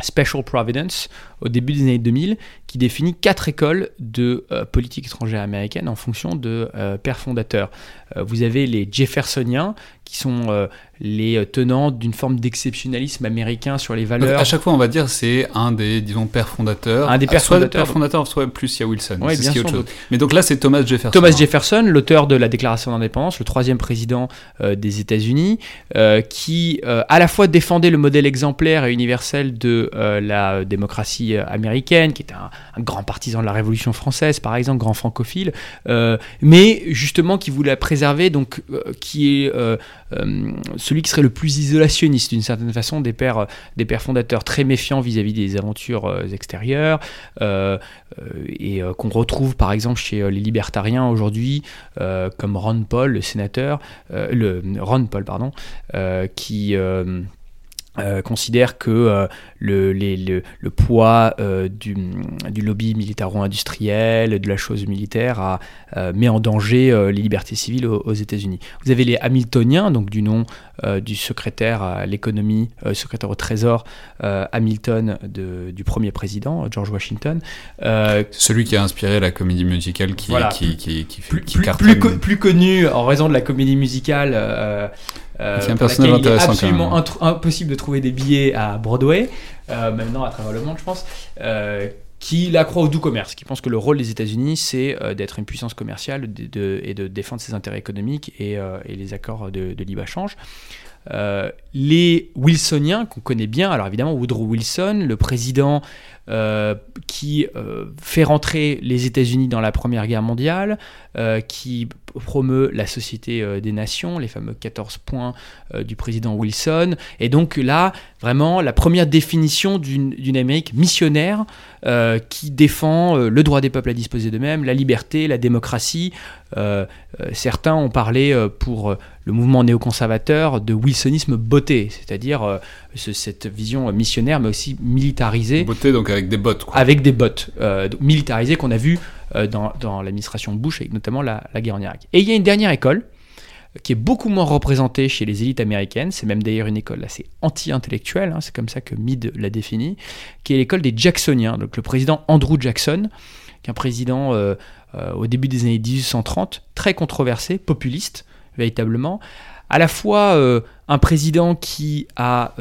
Special Providence, au début des années 2000, qui définit 4 écoles de politique étrangère américaine en fonction de pères fondateurs. Vous avez les Jeffersoniens, qui sont les tenants d'une forme d'exceptionnalisme américain sur les valeurs. Donc à chaque fois, on va dire, c'est un des, disons, pères fondateurs. Un des pères fondateurs. Soit père fondateur, soit plus il y a Wilson. Oui, bien sûr. Autre chose. Mais donc là, c'est Thomas Jefferson. Thomas Jefferson, l'auteur de la Déclaration d'indépendance, le 3e président des États-Unis, qui à la fois défendait le modèle exemplaire et universel de la démocratie américaine, qui était un grand partisan de la Révolution française, par exemple, grand francophile, mais justement qui voulait la préserver, donc qui est celui qui serait le plus isolationniste, d'une certaine façon, des pères fondateurs, très méfiants vis-à-vis des aventures extérieures, et qu'on retrouve, par exemple, chez les libertariens aujourd'hui, comme Ron Paul, le sénateur, qui... considère que le poids du lobby militaro-industriel, de la chose militaire, met en danger les libertés civiles aux États-Unis. Vous avez les Hamiltoniens, donc du nom du secrétaire à l'économie, secrétaire au trésor Hamilton du premier président, George Washington. Celui qui a inspiré la comédie musicale qui est plus connu en raison de la comédie musicale. C'est un personnage intéressant. Il est absolument impossible de trouver des billets à Broadway, maintenant à travers le monde, je pense, qui la croit au doux commerce, qui pense que le rôle des États-Unis, c'est d'être une puissance commerciale et de défendre ses intérêts économiques et les accords de libre-échange. Les Wilsoniens qu'on connaît bien, alors évidemment Woodrow Wilson, le président qui fait rentrer les États-Unis dans la Première Guerre mondiale, qui promeut la société des nations, les fameux 14 points du président Wilson, et donc là vraiment la première définition d'une Amérique missionnaire qui défend le droit des peuples à disposer d'eux-mêmes, la liberté, la démocratie. Certains ont parlé pour le mouvement néoconservateur de wilsonisme botté, c'est-à-dire cette vision missionnaire mais aussi militarisée. Botté donc avec des bottes. Quoi. Avec des bottes, militarisées qu'on a vues dans l'administration Bush et notamment la guerre en Irak. Et il y a une dernière école qui est beaucoup moins représentée chez les élites américaines, c'est même d'ailleurs une école assez anti-intellectuelle, hein, c'est comme ça que Mead l'a définie, qui est l'école des Jacksoniens, donc le président Andrew Jackson, qui est un président au début des années 1830, très controversé, populiste, véritablement, à la fois un président qui a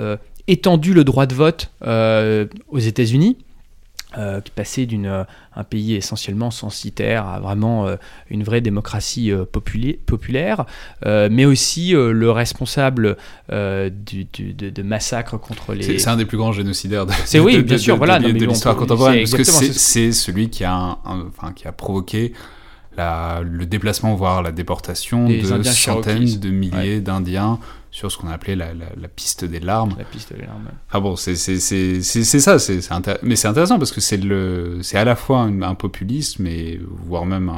étendu le droit de vote aux États-Unis, passer d'un pays essentiellement censitaire à vraiment une vraie démocratie populaire, mais aussi le responsable de massacres contre les... C'est un des plus grands génocidaires de l'histoire contemporaine, parce que c'est celui qui a provoqué le déplacement, voire la déportation de centaines de milliers d'Indiens sur ce qu'on a appelé la piste des larmes. La piste des larmes, ouais. Ah bon, c'est ça, mais c'est intéressant parce que c'est à la fois un populisme, voire même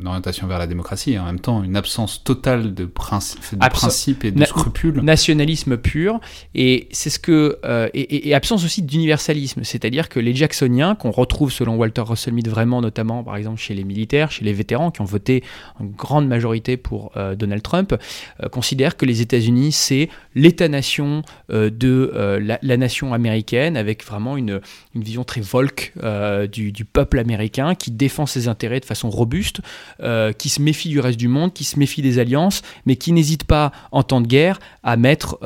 une orientation vers la démocratie, et en même temps une absence totale de principes et de scrupules. Nationalisme pur, et c'est et absence aussi d'universalisme, c'est-à-dire que les Jacksoniens, qu'on retrouve selon Walter Russell Mead vraiment, notamment par exemple chez les militaires, chez les vétérans, qui ont voté en grande majorité pour Donald Trump, considèrent que les États-Unis c'est l'État-nation de la nation américaine, avec vraiment une vision très woke du peuple américain qui défend ses intérêts de façon robuste, qui se méfie du reste du monde, qui se méfie des alliances, mais qui n'hésite pas en temps de guerre à mettre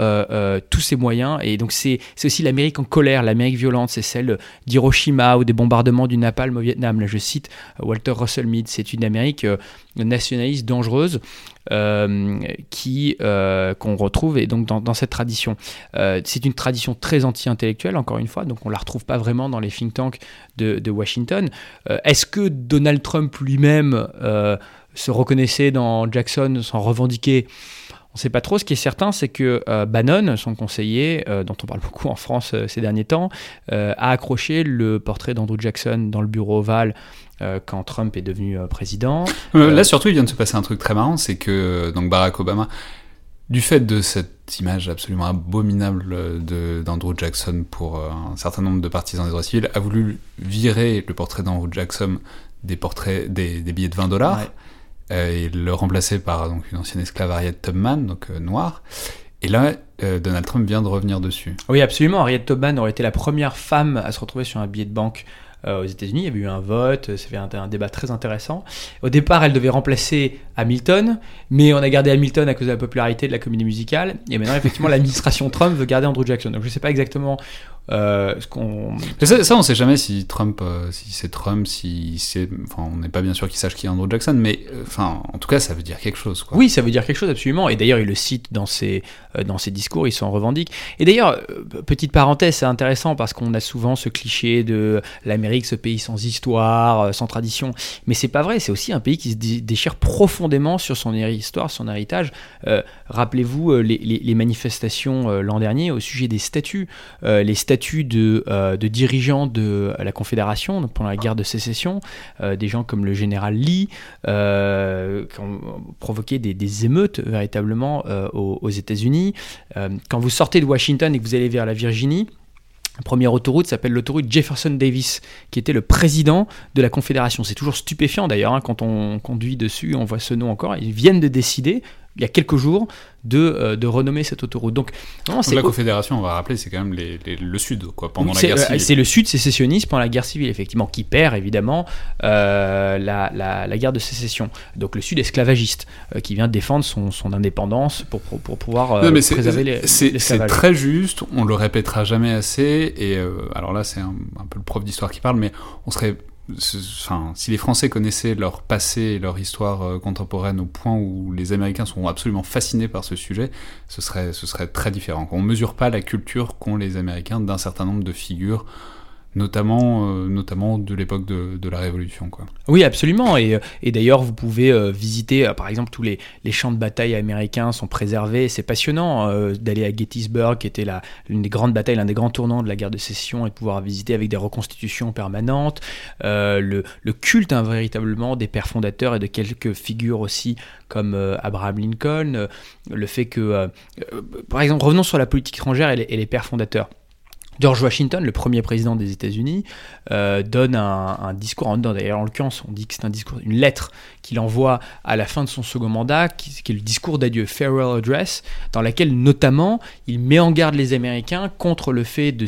tous ses moyens. Et donc c'est aussi l'Amérique en colère, l'Amérique violente, c'est celle d'Hiroshima ou des bombardements du napalm au Vietnam. Là, je cite Walter Russell Mead, c'est une Amérique nationaliste dangereuse. Qu'on retrouve, et donc dans cette tradition. C'est une tradition très anti-intellectuelle, encore une fois, donc on ne la retrouve pas vraiment dans les think tanks de Washington. Est-ce que Donald Trump lui-même se reconnaissait dans Jackson, s'en revendiquait ? On ne sait pas trop. Ce qui est certain, c'est que Bannon, son conseiller, dont on parle beaucoup en France ces derniers temps, a accroché le portrait d'Andrew Jackson dans le bureau ovale quand Trump est devenu président. Là, surtout, il vient de se passer un truc très marrant, c'est que donc Barack Obama, du fait de cette image absolument abominable d'Andrew Jackson pour un certain nombre de partisans des droits civils, a voulu virer le portrait d'Andrew Jackson des billets de $20. Ouais. Et le remplacer par donc, une ancienne esclave Harriet Tubman, donc noire. Et là, Donald Trump vient de revenir dessus. Oui, absolument. Harriet Tubman aurait été la première femme à se retrouver sur un billet de banque aux États-Unis. Il y avait eu un vote, ça fait un débat très intéressant. Au départ, elle devait remplacer Hamilton, mais on a gardé Hamilton à cause de la popularité de la comédie musicale. Et maintenant, effectivement, l'administration Trump veut garder Andrew Jackson. Donc je ne sais pas exactement... Ça on ne sait jamais si Trump, si c'est Trump, si c'est, enfin, on n'est pas bien sûr qu'il sache qui est Andrew Jackson, mais enfin, en tout cas, ça veut dire quelque chose, quoi. Oui, ça veut dire quelque chose, absolument. Et d'ailleurs, il le cite dans ses discours, il s'en revendique. Et d'ailleurs, petite parenthèse, c'est intéressant parce qu'on a souvent ce cliché de l'Amérique, ce pays sans histoire, sans tradition, mais c'est pas vrai. C'est aussi un pays qui se déchire profondément sur son histoire, son héritage. Rappelez-vous les manifestations l'an dernier au sujet des statues, de dirigeants de la Confédération, donc pendant la guerre de sécession, des gens comme le général Lee, qui ont provoqué des émeutes véritablement aux États-Unis. Quand vous sortez de Washington et que vous allez vers la Virginie, la première autoroute s'appelle l'autoroute Jefferson Davis, qui était le président de la Confédération. C'est toujours stupéfiant d'ailleurs, hein, quand on conduit dessus, on voit ce nom encore. Ils viennent de décider, il y a quelques jours, de renommer cette autoroute. Donc, non, la Confédération, on va rappeler, c'est quand même le Sud, quoi, pendant la guerre civile. C'est le Sud sécessionniste pendant la guerre civile, effectivement, qui perd, évidemment, la guerre de sécession. Donc le Sud esclavagiste, qui vient défendre son indépendance pour pouvoir préserver l'esclavage. C'est très juste, on le répétera jamais assez, et alors là, c'est un peu le prof d'histoire qui parle, mais on serait... Enfin, si les Français connaissaient leur passé et leur histoire contemporaine au point où les Américains sont absolument fascinés par ce sujet, ce serait très différent. On ne mesure pas la culture qu'ont les Américains d'un certain nombre de figures, notamment de l'époque de la Révolution, quoi. Oui, absolument. Et d'ailleurs, vous pouvez visiter, par exemple, tous les champs de bataille américains sont préservés. C'est passionnant d'aller à Gettysburg, qui était l'une des grandes batailles, l'un des grands tournants de la guerre de sécession, et de pouvoir visiter avec des reconstitutions permanentes. Le culte, hein, véritablement, des pères fondateurs et de quelques figures aussi, comme Abraham Lincoln. Le fait que... par exemple, revenons sur la politique étrangère et les pères fondateurs. George Washington, le premier président des États-Unis, donne un discours. D'ailleurs, en l'occurrence, on dit que c'est un discours, une lettre qu'il envoie à la fin de son second mandat, qui est le discours d'adieu, Farewell Address, dans laquelle, notamment, il met en garde les Américains contre le fait de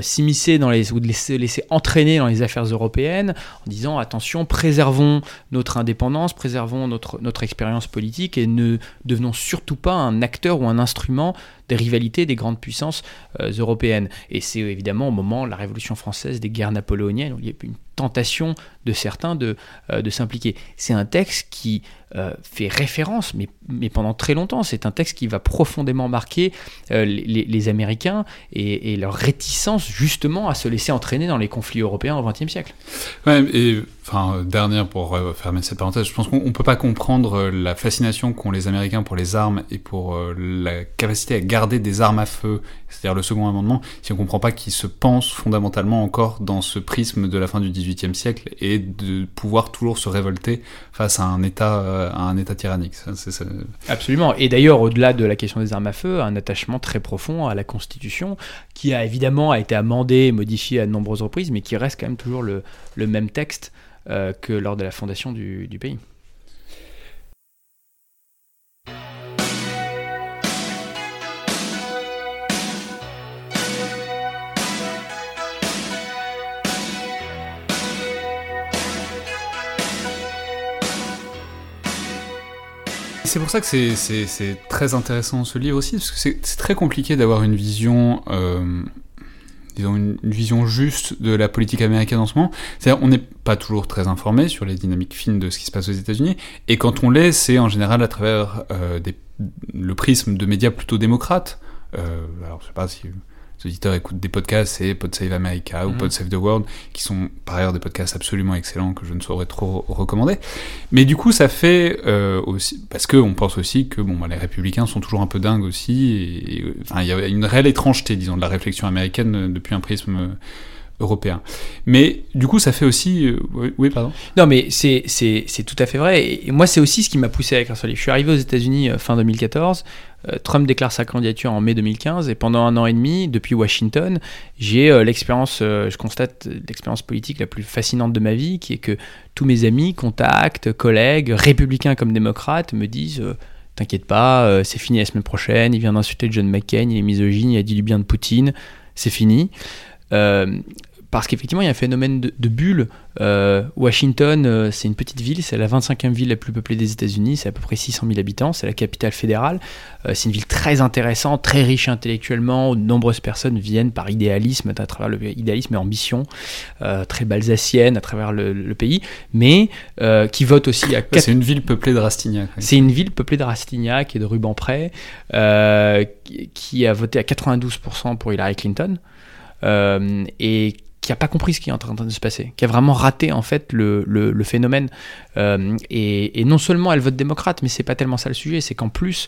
s'immiscer ou de se laisser entraîner dans les affaires européennes, en disant attention, préservons notre indépendance, préservons notre expérience politique, et ne devenons surtout pas un acteur ou un instrument des rivalités des grandes puissances européennes. Et c'est évidemment au moment de la Révolution française, des guerres napoléoniennes, où il y a une tentation de certains de s'impliquer. C'est un texte qui fait référence, mais pendant très longtemps, c'est un texte qui va profondément marquer les Américains et leur réticence justement à se laisser entraîner dans les conflits européens au XXe siècle. Ouais, et enfin, dernière pour fermer cette parenthèse, je pense qu'on ne peut pas comprendre la fascination qu'ont les Américains pour les armes et pour la capacité à garder des armes à feu, c'est-à-dire le second amendement, si on ne comprend pas qu'ils se pensent fondamentalement encore dans ce prisme de la fin du XVIIIe siècle et de pouvoir toujours se révolter face à un état tyrannique. Ça, c'est ça. Absolument. Et d'ailleurs, au-delà de la question des armes à feu, un attachement très profond à la Constitution, qui a évidemment été amendée et modifiée à de nombreuses reprises, mais qui reste quand même toujours le même texte que lors de la fondation du pays. C'est pour ça que c'est très intéressant ce livre aussi, parce que c'est très compliqué d'avoir une vision, disons une vision juste de la politique américaine en ce moment. C'est-à-dire on n'est pas toujours très informé sur les dynamiques fines de ce qui se passe aux États-Unis, et quand on l'est, c'est en général à travers le prisme de médias plutôt démocrates. Alors je sais pas si les auditeurs écoutent des podcasts, c'est Pod Save America ou Pod Save the World, qui sont par ailleurs des podcasts absolument excellents que je ne saurais trop recommander. Mais du coup, ça fait aussi, parce qu'on pense aussi que les républicains sont toujours un peu dingues aussi, et enfin, il y a une réelle étrangeté, disons, de la réflexion américaine depuis un prisme européen. Mais du coup, ça fait aussi... Oui, pardon. Non, mais c'est tout à fait vrai. Et moi, c'est aussi ce qui m'a poussé à écrire ce livre. Je suis arrivé aux États-Unis fin 2014. Trump déclare sa candidature en mai 2015. Et pendant un an et demi, depuis Washington, j'ai l'expérience, je constate l'expérience politique la plus fascinante de ma vie, qui est que tous mes amis, contacts, collègues, républicains comme démocrates, me disent... T'inquiète pas, c'est fini la semaine prochaine, il vient d'insulter John McCain, il est misogyne, il a dit du bien de Poutine, c'est fini. Parce qu'effectivement, il y a un phénomène de bulle. Washington, c'est une petite ville, c'est la 25e ville la plus peuplée des États-Unis, c'est à peu près 600 000 habitants, c'est la capitale fédérale. C'est une ville très intéressante, très riche intellectuellement, où de nombreuses personnes viennent par idéalisme, à travers l'idéalisme et ambition, très balsacienne à travers le pays, mais qui vote aussi à... C'est une ville peuplée de Rastignac. Oui. C'est une ville peuplée de Rastignac et de rubans près, qui a voté à 92% pour Hillary Clinton, et qui n'a pas compris ce qui est en train de se passer, qui a vraiment raté en fait le phénomène. Et non seulement elle vote démocrate, mais c'est pas tellement ça le sujet, c'est qu'en plus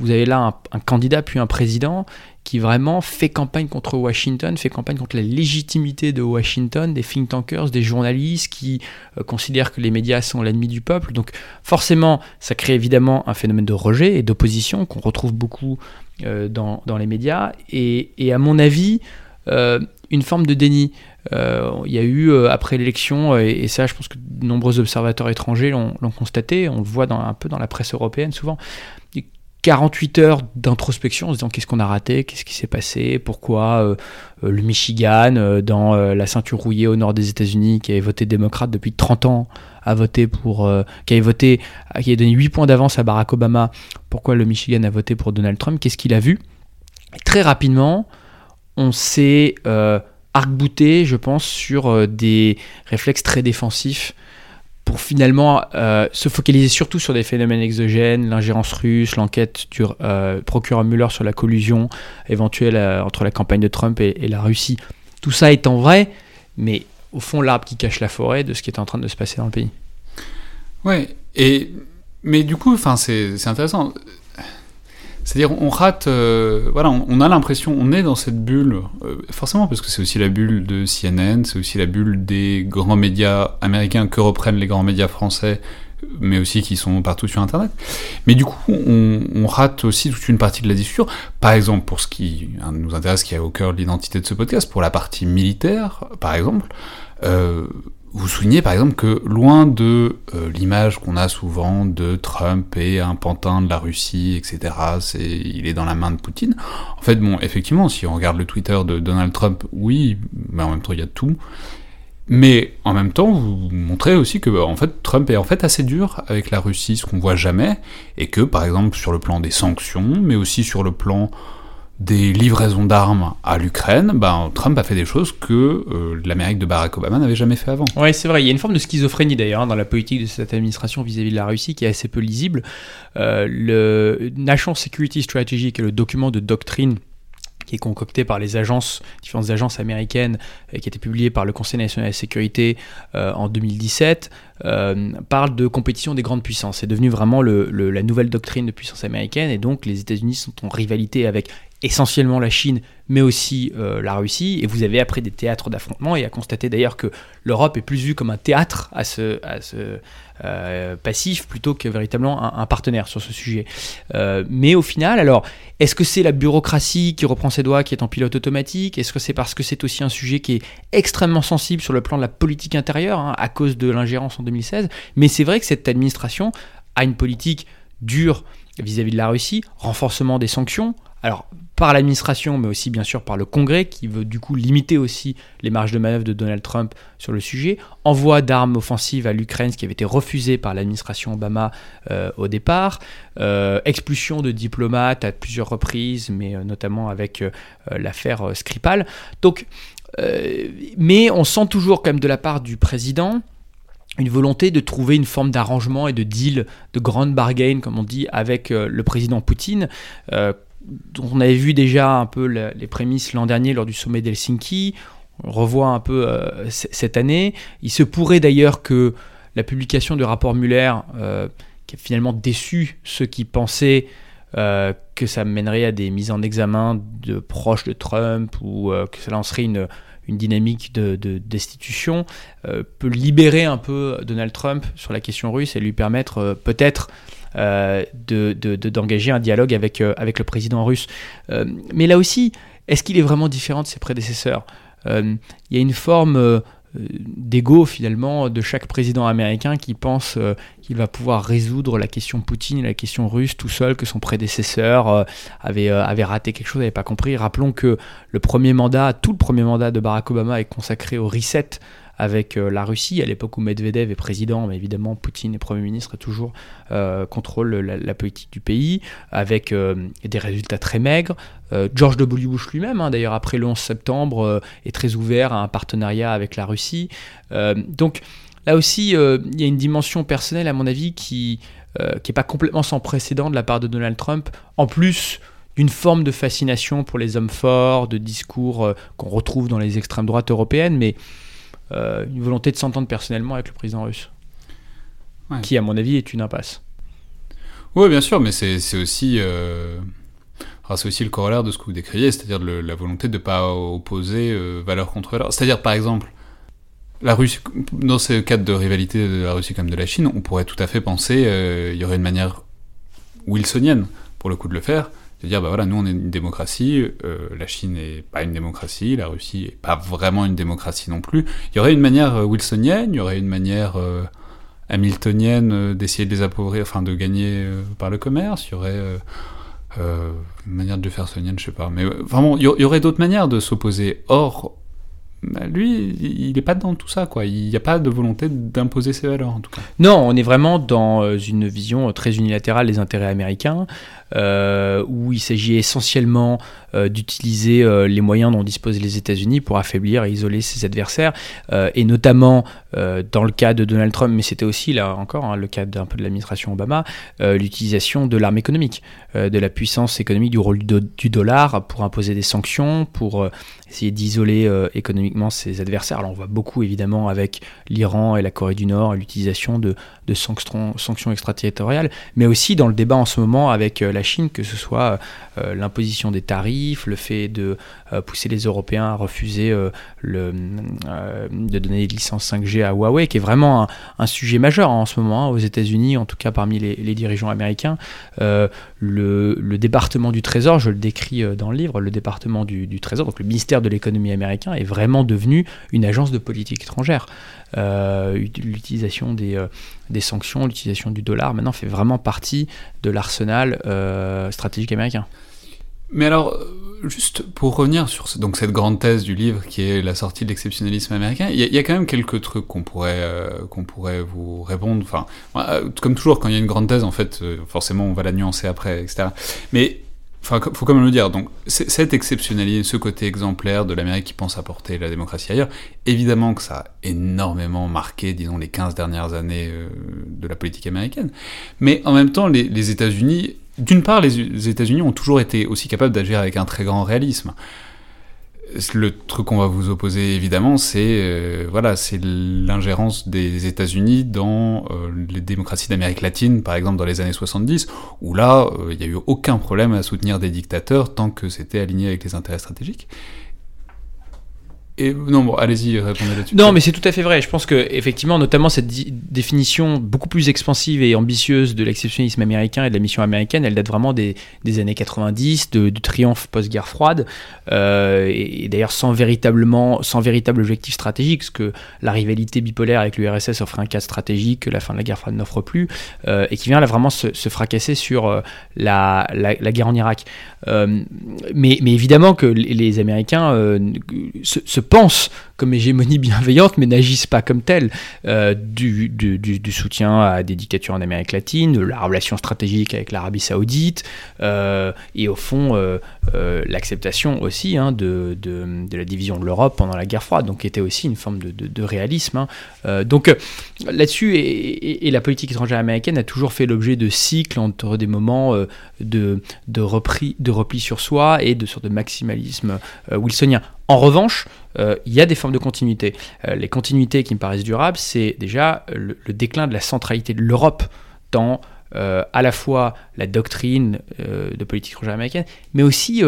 vous avez là un candidat puis un président qui vraiment fait campagne contre Washington, fait campagne contre la légitimité de Washington, des think tankers, des journalistes qui considèrent que les médias sont l'ennemi du peuple. Donc forcément, ça crée évidemment un phénomène de rejet et d'opposition qu'on retrouve beaucoup dans les médias. Et à mon avis... une forme de déni. Il y a eu, après l'élection, et ça je pense que de nombreux observateurs étrangers l'ont constaté, on le voit un peu dans la presse européenne souvent, 48 heures d'introspection en se disant qu'est-ce qu'on a raté, qu'est-ce qui s'est passé, pourquoi le Michigan, dans la ceinture rouillée au nord des États-Unis, qui avait voté démocrate depuis 30 ans, a voté pour, qui avait donné 8 points d'avance à Barack Obama, pourquoi le Michigan a voté pour Donald Trump, qu'est-ce qu'il a vu. Et très rapidement, on s'est arc-bouté, je pense, sur des réflexes très défensifs pour finalement se focaliser surtout sur des phénomènes exogènes, l'ingérence russe, l'enquête du procureur Mueller sur la collusion éventuelle entre la campagne de Trump et la Russie. Tout ça étant vrai, mais au fond, l'arbre qui cache la forêt de ce qui est en train de se passer dans le pays. Oui, mais du coup, c'est intéressant... C'est-à-dire, on rate... on a l'impression, on est dans cette bulle, forcément, parce que c'est aussi la bulle de CNN, c'est aussi la bulle des grands médias américains que reprennent les grands médias français, mais aussi qui sont partout sur Internet. Mais du coup, on rate aussi toute une partie de la discussion. Par exemple, pour ce qui nous intéresse, qui est au cœur de l'identité de ce podcast, pour la partie militaire, par exemple... Vous soulignez par exemple que loin de l'image qu'on a souvent de Trump et un pantin de la Russie, etc., il est dans la main de Poutine. En fait, effectivement, si on regarde le Twitter de Donald Trump, oui, mais en même temps, il y a tout. Mais en même temps, vous montrez aussi que en fait, Trump est en fait assez dur avec la Russie, ce qu'on voit jamais, et que par exemple sur le plan des sanctions, mais aussi sur le plan des livraisons d'armes à l'Ukraine, ben, Trump a fait des choses que l'Amérique de Barack Obama n'avait jamais fait avant. Oui, c'est vrai. Il y a une forme de schizophrénie, d'ailleurs, hein, dans la politique de cette administration vis-à-vis de la Russie, qui est assez peu lisible. Le National Security Strategy, qui est le document de doctrine qui est concocté par les agences, différentes agences américaines, qui a été publié par le Conseil national de la sécurité en 2017, parle de compétition des grandes puissances. C'est devenu vraiment la nouvelle doctrine de puissance américaine, et donc les États-Unis sont en rivalité avec essentiellement la Chine, mais aussi la Russie, et vous avez après des théâtres d'affrontement, et à constater d'ailleurs que l'Europe est plus vue comme un théâtre à ce passif, plutôt que véritablement un partenaire sur ce sujet. Mais au final, alors, est-ce que c'est la bureaucratie qui reprend ses doigts, qui est en pilote automatique ? Est-ce que c'est parce que c'est aussi un sujet qui est extrêmement sensible sur le plan de la politique intérieure, hein, à cause de l'ingérence en 2016 ? Mais c'est vrai que cette administration a une politique dure vis-à-vis de la Russie, renforcement des sanctions, alors par l'administration, mais aussi bien sûr par le Congrès, qui veut du coup limiter aussi les marges de manœuvre de Donald Trump sur le sujet, envoi d'armes offensives à l'Ukraine, ce qui avait été refusé par l'administration Obama au départ, expulsion de diplomates à plusieurs reprises, mais notamment avec l'affaire Skripal. Donc, mais on sent toujours quand même de la part du président une volonté de trouver une forme d'arrangement et de deal, de grande bargain, comme on dit, avec le président Poutine, on avait vu déjà un peu les prémices l'an dernier lors du sommet d'Helsinki, on revoit un peu cette année. Il se pourrait d'ailleurs que la publication du rapport Mueller, qui a finalement déçu ceux qui pensaient que ça mènerait à des mises en examen de proches de Trump, ou que ça lancerait une dynamique de destitution, peut libérer un peu Donald Trump sur la question russe et lui permettre peut-être d'engager un dialogue avec le président russe. Mais là aussi, est-ce qu'il est vraiment différent de ses prédécesseurs ? Il y a une forme d'égo finalement de chaque président américain qui pense qu'il va pouvoir résoudre la question Poutine et la question russe tout seul, que son prédécesseur avait raté quelque chose, n'avait pas compris. Rappelons que tout le premier mandat de Barack Obama est consacré au reset avec la Russie, à l'époque où Medvedev est président, mais évidemment Poutine est Premier ministre et toujours contrôle la politique du pays, avec des résultats très maigres. George W. Bush lui-même, hein, d'ailleurs après le 11 septembre, est très ouvert à un partenariat avec la Russie. Donc là aussi, il y a une dimension personnelle, à mon avis, qui n'est pas complètement sans précédent de la part de Donald Trump, en plus d'une forme de fascination pour les hommes forts, de discours qu'on retrouve dans les extrêmes droites européennes, mais une volonté de s'entendre personnellement avec le président russe, ouais, qui à mon avis est une impasse. Oui, bien sûr, mais c'est aussi le corollaire de ce que vous décriviez, c'est-à-dire la volonté de ne pas opposer valeur contre valeur. C'est-à-dire par exemple, la Russie, dans ce cadre de rivalité de la Russie comme de la Chine, on pourrait tout à fait penser il y aurait une manière wilsonienne pour le coup de le faire, de dire, bah voilà, nous on est une démocratie, la Chine n'est pas une démocratie, la Russie n'est pas vraiment une démocratie non plus. Il y aurait une manière wilsonienne, il y aurait une manière hamiltonienne d'essayer de les appauvrir, enfin de gagner par le commerce, il y aurait une manière de jeffersonienne, je sais pas. Mais vraiment, il y aurait d'autres manières de s'opposer. Or, lui, il n'est pas dans tout ça, quoi. Il n'y a pas de volonté d'imposer ses valeurs, en tout cas. Non, on est vraiment dans une vision très unilatérale des intérêts américains, où il s'agit essentiellement d'utiliser les moyens dont disposent les États-Unis pour affaiblir et isoler ses adversaires, et notamment dans le cas de Donald Trump, mais c'était aussi, là encore, hein, le cas d'un peu de l'administration Obama, l'utilisation de l'arme économique, de la puissance économique, du rôle du dollar pour imposer des sanctions, pour essayer d'isoler économiquement ses adversaires. Alors on voit beaucoup évidemment avec l'Iran et la Corée du Nord l'utilisation de sanctions extraterritoriales, mais aussi dans le débat en ce moment avec la Chine, que ce soit l'imposition des tarifs, le fait de pousser les Européens à refuser de donner des licences 5G à Huawei, qui est vraiment un sujet majeur en ce moment, hein, aux États-Unis, en tout cas parmi les dirigeants américains. Le département du Trésor, je le décris dans le livre, le département du Trésor, donc le ministère de l'économie américain, est vraiment devenu une agence de politique étrangère. L'utilisation des sanctions, l'utilisation du dollar, maintenant fait vraiment partie de l'arsenal stratégique américain. Mais alors, juste pour revenir sur cette grande thèse du livre qui est la sortie de l'exceptionnalisme américain, il y a quand même quelques trucs qu'on pourrait vous répondre. Enfin, comme toujours, quand il y a une grande thèse, en fait, forcément, on va la nuancer après, etc. Mais Enfin, faut quand même le dire. Donc, cette exceptionnalité, ce côté exemplaire de l'Amérique qui pense apporter la démocratie ailleurs, évidemment que ça a énormément marqué, disons, les 15 dernières années de la politique américaine. Mais en même temps, les États-Unis, d'une part, les États-Unis ont toujours été aussi capables d'agir avec un très grand réalisme. Le truc qu'on va vous opposer, évidemment, c'est l'ingérence des États-Unis dans les démocraties d'Amérique latine, par exemple dans les années 70, où là, il n'y a eu aucun problème à soutenir des dictateurs tant que c'était aligné avec les intérêts stratégiques. Et, non, bon, allez-y, répondez là-dessus. Non, mais c'est tout à fait vrai. Je pense que, effectivement, notamment cette définition beaucoup plus expansive et ambitieuse de l'exceptionnalisme américain et de la mission américaine, elle date vraiment des années 90, du triomphe post-guerre froide, et d'ailleurs sans véritable objectif stratégique, parce que la rivalité bipolaire avec l'URSS offre un cadre stratégique que la fin de la guerre froide n'offre plus, et qui vient là vraiment se fracasser sur la guerre en Irak. Mais évidemment que les Américains se pensent comme hégémonie bienveillante, mais n'agissent pas comme telle, du soutien à des dictatures en Amérique latine, de la relation stratégique avec l'Arabie saoudite, et au fond l'acceptation aussi de la division de l'Europe pendant la guerre froide, donc qui était aussi une forme de réalisme. Donc là-dessus, et la politique étrangère américaine a toujours fait l'objet de cycles entre des moments de repli sur soi et de sorte de maximalisme wilsonien. En revanche, il y a des formes de continuité. Les continuités qui me paraissent durables, c'est déjà le déclin de la centralité de l'Europe dans à la fois la doctrine de politique étrangère américaine, mais aussi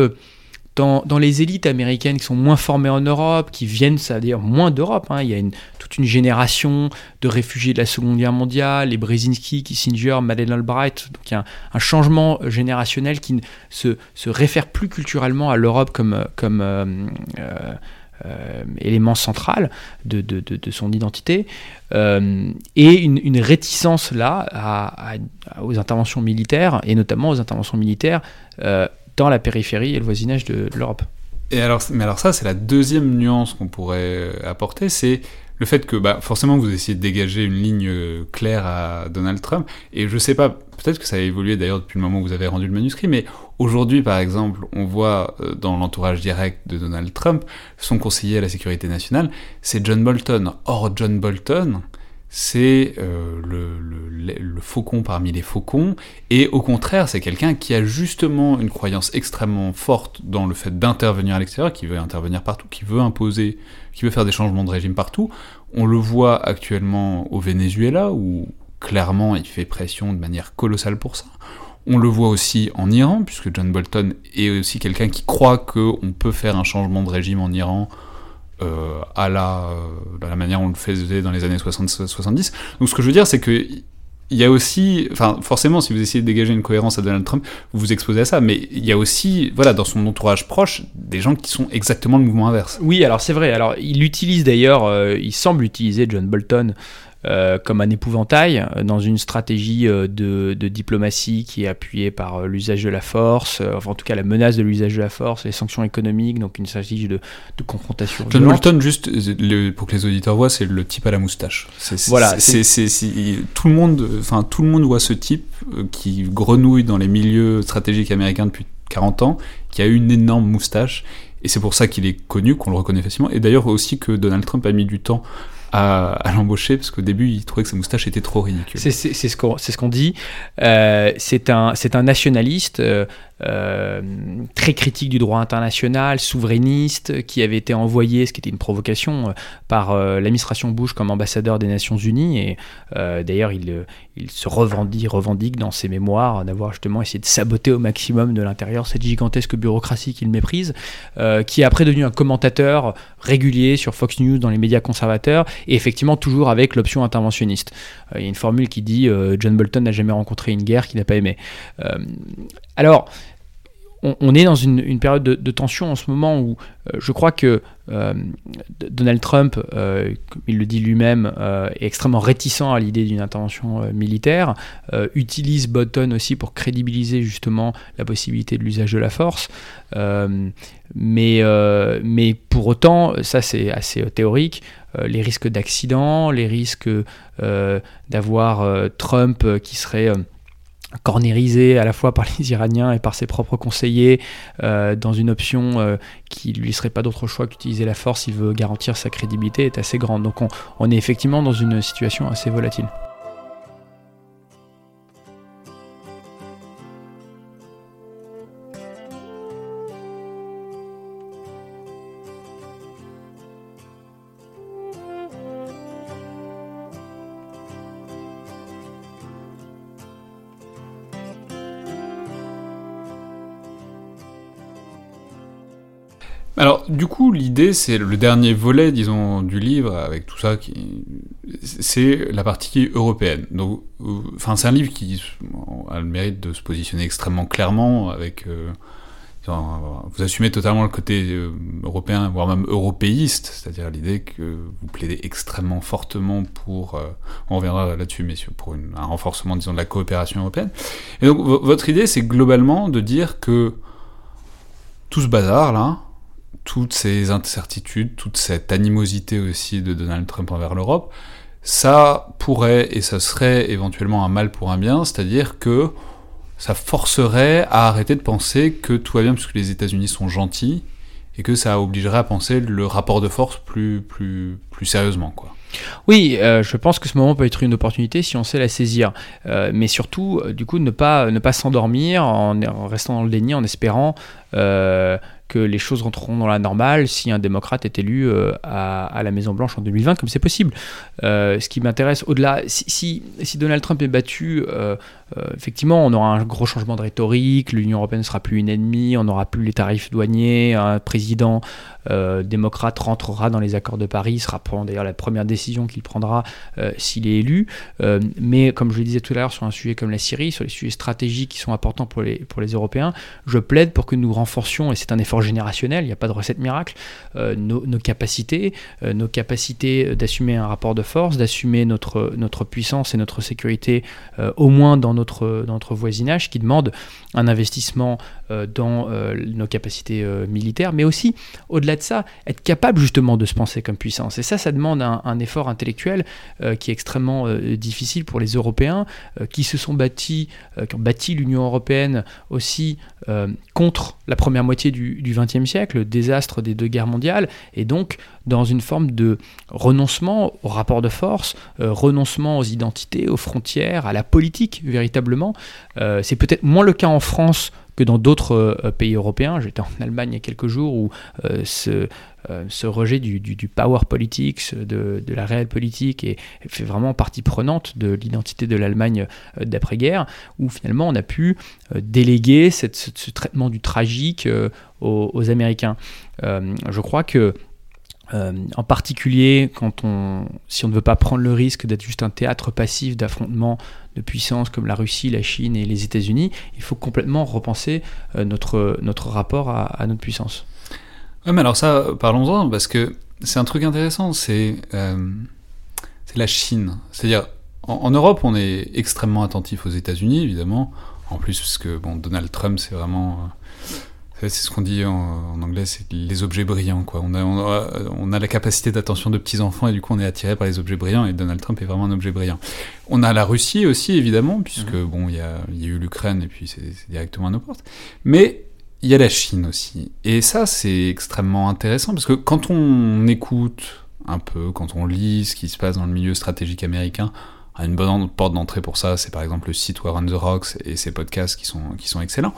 dans les élites américaines qui sont moins formées en Europe, qui viennent, ça veut dire, moins d'Europe. Hein. Il y a toute une génération de réfugiés de la Seconde Guerre mondiale, les Brzezinski, Kissinger, Madeleine Albright. Donc il y a un changement générationnel qui ne se réfère plus culturellement à l'Europe comme élément central de son identité, et une réticence là aux interventions militaires, et notamment aux interventions militaires dans la périphérie et le voisinage de l'Europe. Mais alors ça, c'est la deuxième nuance qu'on pourrait apporter, c'est le fait que forcément vous essayez de dégager une ligne claire à Donald Trump, et je sais pas, peut-être que ça a évolué d'ailleurs depuis le moment où vous avez rendu le manuscrit, mais aujourd'hui par exemple, on voit dans l'entourage direct de Donald Trump, son conseiller à la sécurité nationale, c'est John Bolton. Or John Bolton, c'est le faucon parmi les faucons, et au contraire, c'est quelqu'un qui a justement une croyance extrêmement forte dans le fait d'intervenir à l'extérieur, qui veut intervenir partout, qui veut imposer, qui veut faire des changements de régime partout. On le voit actuellement au Venezuela, où clairement il fait pression de manière colossale pour ça. On le voit aussi en Iran, puisque John Bolton est aussi quelqu'un qui croit qu'on peut faire un changement de régime en Iran, à la manière dont on le faisait dans les années 70. Donc ce que je veux dire, c'est que il y a aussi, enfin forcément, si vous essayez de dégager une cohérence à Donald Trump, vous vous exposez à ça, mais il y a aussi, voilà, dans son entourage proche, des gens qui sont exactement le mouvement inverse. Oui, alors c'est vrai. Alors il utilise d'ailleurs, il semble utiliser John Bolton comme un épouvantail dans une stratégie de diplomatie qui est appuyée par l'usage de la force, enfin en tout cas la menace de l'usage de la force, les sanctions économiques, donc une stratégie de confrontation. John Bolton, juste pour que les auditeurs voient, c'est le type à la moustache. Voilà. Tout le monde voit ce type qui grenouille dans les milieux stratégiques américains depuis 40 ans, qui a une énorme moustache, et c'est pour ça qu'il est connu, qu'on le reconnaît facilement, et d'ailleurs aussi que Donald Trump a mis du temps à l'embaucher, parce qu'au début il trouvait que sa moustache était trop ridicule. C'est ce qu'on dit. C'est un nationaliste très critique du droit international, souverainiste, qui avait été envoyé, ce qui était une provocation, par l'administration Bush comme ambassadeur des Nations Unies, et d'ailleurs il se revendique dans ses mémoires d'avoir justement essayé de saboter au maximum de l'intérieur cette gigantesque bureaucratie qu'il méprise, qui est après devenu un commentateur régulier sur Fox News, dans les médias conservateurs, et effectivement toujours avec l'option interventionniste. Il y a une formule qui dit John Bolton n'a jamais rencontré une guerre qu'il n'a pas aimée. Alors, on est dans une période de tension en ce moment où je crois que Donald Trump, comme il le dit lui-même, est extrêmement réticent à l'idée d'une intervention militaire, utilise Bolton aussi pour crédibiliser justement la possibilité de l'usage de la force, mais pour autant, ça c'est assez théorique, les risques d'accidents, les risques d'avoir Trump qui serait cornérisé à la fois par les Iraniens et par ses propres conseillers dans une option qui lui laisserait pas d'autre choix qu'utiliser la force s'il veut garantir sa crédibilité est assez grande. Donc on est effectivement dans une situation assez volatile. Alors, du coup, l'idée, c'est le dernier volet, disons, du livre, avec tout ça, c'est la partie européenne. Donc, c'est un livre qui a le mérite de se positionner extrêmement clairement, avec, vous assumez totalement le côté européen, voire même européiste, c'est-à-dire l'idée que vous plaidez extrêmement fortement pour, on reviendra là-dessus, messieurs, pour un renforcement, disons, de la coopération européenne. Et donc, votre idée, c'est globalement de dire que tout ce bazar, là, toutes ces incertitudes, toute cette animosité aussi de Donald Trump envers l'Europe, ça pourrait et ça serait éventuellement un mal pour un bien, c'est-à-dire que ça forcerait à arrêter de penser que tout va bien parce que les États-Unis sont gentils et que ça obligerait à penser le rapport de force plus sérieusement, quoi. Oui, je pense que ce moment peut être une opportunité si on sait la saisir, mais surtout, du coup, ne pas s'endormir en restant dans le déni, en espérant que les choses rentreront dans la normale si un démocrate est élu à la Maison-Blanche en 2020, comme c'est possible. Ce qui m'intéresse, au-delà, si Donald Trump est battu, effectivement, on aura un gros changement de rhétorique, l'Union européenne ne sera plus une ennemie, on n'aura plus les tarifs douaniers, un président démocrate rentrera dans les accords de Paris, sera probablement d'ailleurs la première décision qu'il prendra s'il est élu. Mais comme je le disais tout à l'heure, sur un sujet comme la Syrie, sur les sujets stratégiques qui sont importants pour les Européens, je plaide pour que nous renforcions, et c'est un effort générationnel, il n'y a pas de recette miracle, nos capacités d'assumer un rapport de force, d'assumer notre puissance et notre sécurité, au moins dans notre voisinage, qui demande un investissement dans nos capacités militaires, mais aussi, au-delà de ça, être capable justement de se penser comme puissance. Et ça demande un effort intellectuel qui est extrêmement difficile pour les Européens, qui ont bâti l'Union européenne aussi contre la première moitié du XXe siècle, le désastre des deux guerres mondiales, et donc dans une forme de renoncement aux rapports de force, renoncement aux identités, aux frontières, à la politique véritablement. C'est peut-être moins le cas en France que dans d'autres pays européens. J'étais en Allemagne il y a quelques jours où ce rejet du power politics, de la réelle politique, et fait vraiment partie prenante de l'identité de l'Allemagne d'après-guerre, où finalement on a pu déléguer ce traitement du tragique aux Américains. Je crois que en particulier, si on ne veut pas prendre le risque d'être juste un théâtre passif d'affrontements de puissances comme la Russie, la Chine et les États-Unis, il faut complètement repenser notre rapport à notre puissance. Oui, mais alors ça, parlons-en, parce que c'est un truc intéressant, c'est la Chine. C'est-à-dire, en Europe, on est extrêmement attentif aux États-Unis, évidemment, en plus, parce que Donald Trump, c'est vraiment... C'est ce qu'on dit en anglais, c'est les objets brillants, quoi. On a la capacité d'attention de petits enfants et du coup on est attiré par les objets brillants, et Donald Trump est vraiment un objet brillant. On a la Russie aussi, évidemment, puisque il y a eu l'Ukraine et puis c'est directement à nos portes. Mais il y a la Chine aussi. Et ça, c'est extrêmement intéressant parce que quand on écoute un peu, quand on lit ce qui se passe dans le milieu stratégique américain, une bonne porte d'entrée pour ça, c'est par exemple le site War on the Rocks et ses podcasts qui sont excellents.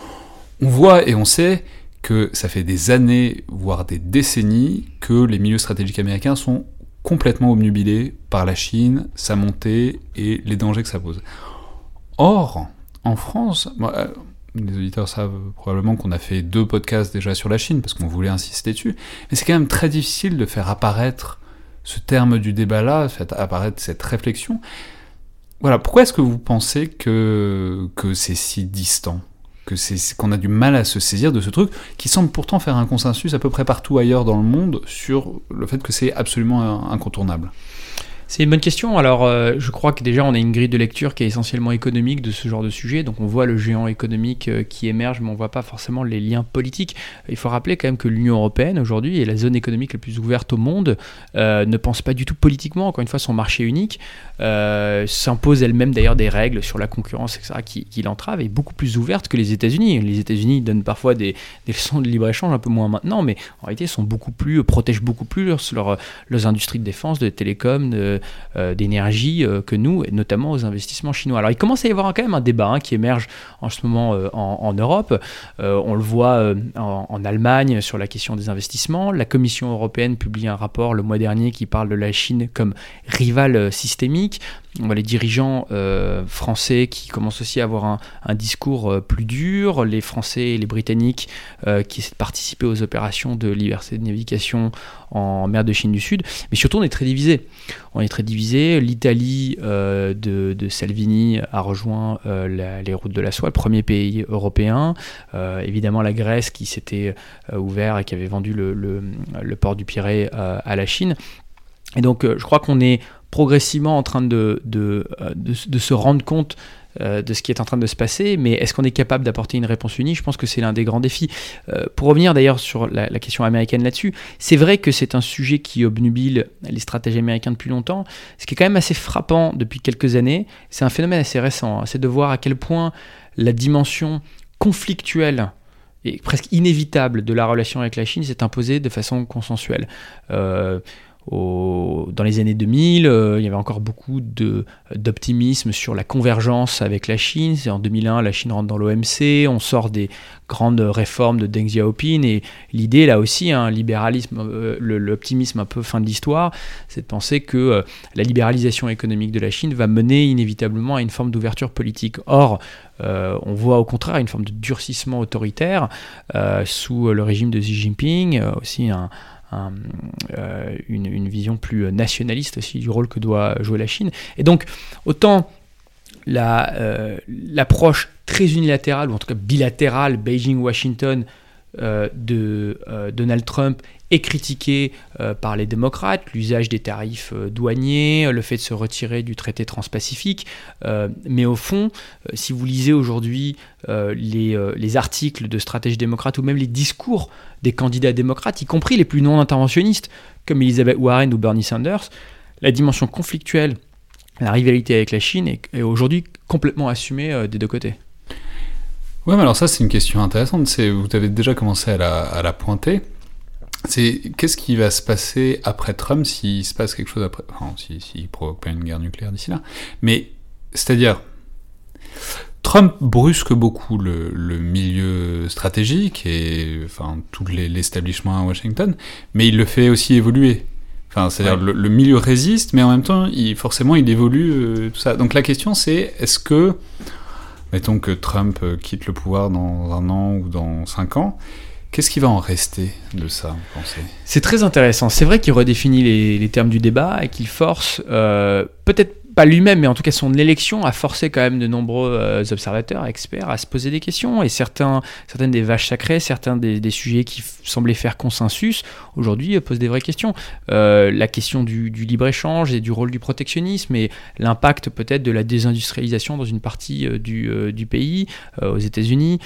On voit et on sait que ça fait des années, voire des décennies, que les milieux stratégiques américains sont complètement obnubilés par la Chine, sa montée et les dangers que ça pose. Or, en France, les auditeurs savent probablement qu'on a fait 2 podcasts déjà sur la Chine, parce qu'on voulait insister dessus, mais c'est quand même très difficile de faire apparaître ce terme du débat-là, faire apparaître cette réflexion. Voilà, pourquoi est-ce que vous pensez que c'est si distant ? Qu'on a du mal à se saisir de ce truc qui semble pourtant faire un consensus à peu près partout ailleurs dans le monde sur le fait que c'est absolument incontournable. C'est une bonne question. Alors, je crois que déjà, on a une grille de lecture qui est essentiellement économique de ce genre de sujet. Donc, on voit le géant économique qui émerge, mais on ne voit pas forcément les liens politiques. Il faut rappeler quand même que l'Union européenne, aujourd'hui, est la zone économique la plus ouverte au monde, ne pense pas du tout politiquement. Encore une fois, son marché unique s'impose elle-même d'ailleurs des règles sur la concurrence, etc., qui l'entravent, est beaucoup plus ouverte que les États-Unis. Les États-Unis donnent parfois des leçons de libre-échange, un peu moins maintenant, mais en réalité, sont beaucoup plus, protègent beaucoup plus leurs industries de défense, de télécom, d'énergie que nous, et notamment aux investissements chinois. Alors il commence à y avoir quand même un débat qui émerge en ce moment en Europe. On le voit en Allemagne sur la question des investissements. La Commission européenne publie un rapport le mois dernier qui parle de la Chine comme rivale systémique. On voit les dirigeants français qui commencent aussi à avoir un discours plus dur, les Français et les Britanniques qui essaient de participer aux opérations de liberté de navigation en mer de Chine du Sud. Mais surtout, on est très divisé. L'italie de Salvini a rejoint les routes de la soie, le premier pays européen. Évidemment, la Grèce qui s'était ouvert et qui avait vendu le port du Pirée à la Chine. Et donc, je crois qu'on est progressivement en train de se rendre compte de ce qui est en train de se passer, mais est-ce qu'on est capable d'apporter une réponse unie ? Je pense que c'est l'un des grands défis. Pour revenir d'ailleurs sur la question américaine là-dessus, c'est vrai que c'est un sujet qui obnubile les stratèges américains depuis longtemps. Ce qui est quand même assez frappant depuis quelques années, c'est un phénomène assez récent, c'est de voir à quel point la dimension conflictuelle et presque inévitable de la relation avec la Chine s'est imposée de façon consensuelle. Dans les années 2000, il y avait encore beaucoup d'optimisme sur la convergence avec la Chine. En 2001, la Chine rentre dans l'OMC, on sort des grandes réformes de Deng Xiaoping, et l'idée là aussi, libéralisme, l'optimisme un peu fin de l'histoire, c'est de penser que la libéralisation économique de la Chine va mener inévitablement à une forme d'ouverture politique. Or, on voit au contraire une forme de durcissement autoritaire sous le régime de Xi Jinping, aussi une vision plus nationaliste aussi du rôle que doit jouer la Chine. Et donc, autant l'approche très unilatérale, ou en tout cas bilatérale, Beijing-Washington de Donald Trump est critiquée par les démocrates, l'usage des tarifs douaniers, le fait de se retirer du traité transpacifique. Mais au fond, si vous lisez aujourd'hui les articles de stratèges démocrates ou même les discours des candidats démocrates, y compris les plus non-interventionnistes, comme Elizabeth Warren ou Bernie Sanders, la dimension conflictuelle, la rivalité avec la Chine est aujourd'hui complètement assumée des deux côtés. Ouais, mais alors ça, c'est une question intéressante. Vous avez déjà commencé à la pointer. Qu'est-ce qui va se passer après Trump s'il se passe quelque chose après... Enfin, s'il provoque pas une guerre nucléaire d'ici là. Mais, c'est-à-dire... Trump brusque beaucoup le milieu stratégique et enfin, tout l'establishment à Washington, mais il le fait aussi évoluer. Enfin, c'est-à-dire le milieu résiste, mais en même temps, forcément, il évolue tout ça. Donc la question, c'est est-ce que... Mettons que Trump quitte le pouvoir dans 1 an ou dans 5 ans, qu'est-ce qui va en rester de ça, vous pensez ? C'est très intéressant. C'est vrai qu'il redéfinit les termes du débat et qu'il force, peut-être pas lui-même, mais en tout cas son élection a forcé quand même de nombreux observateurs, experts, à se poser des questions. Et certaines des vaches sacrées, certains des sujets qui semblaient faire consensus, aujourd'hui posent des vraies questions. La question du libre-échange et du rôle du protectionnisme et l'impact peut-être de la désindustrialisation dans une partie du pays, aux États-Unis,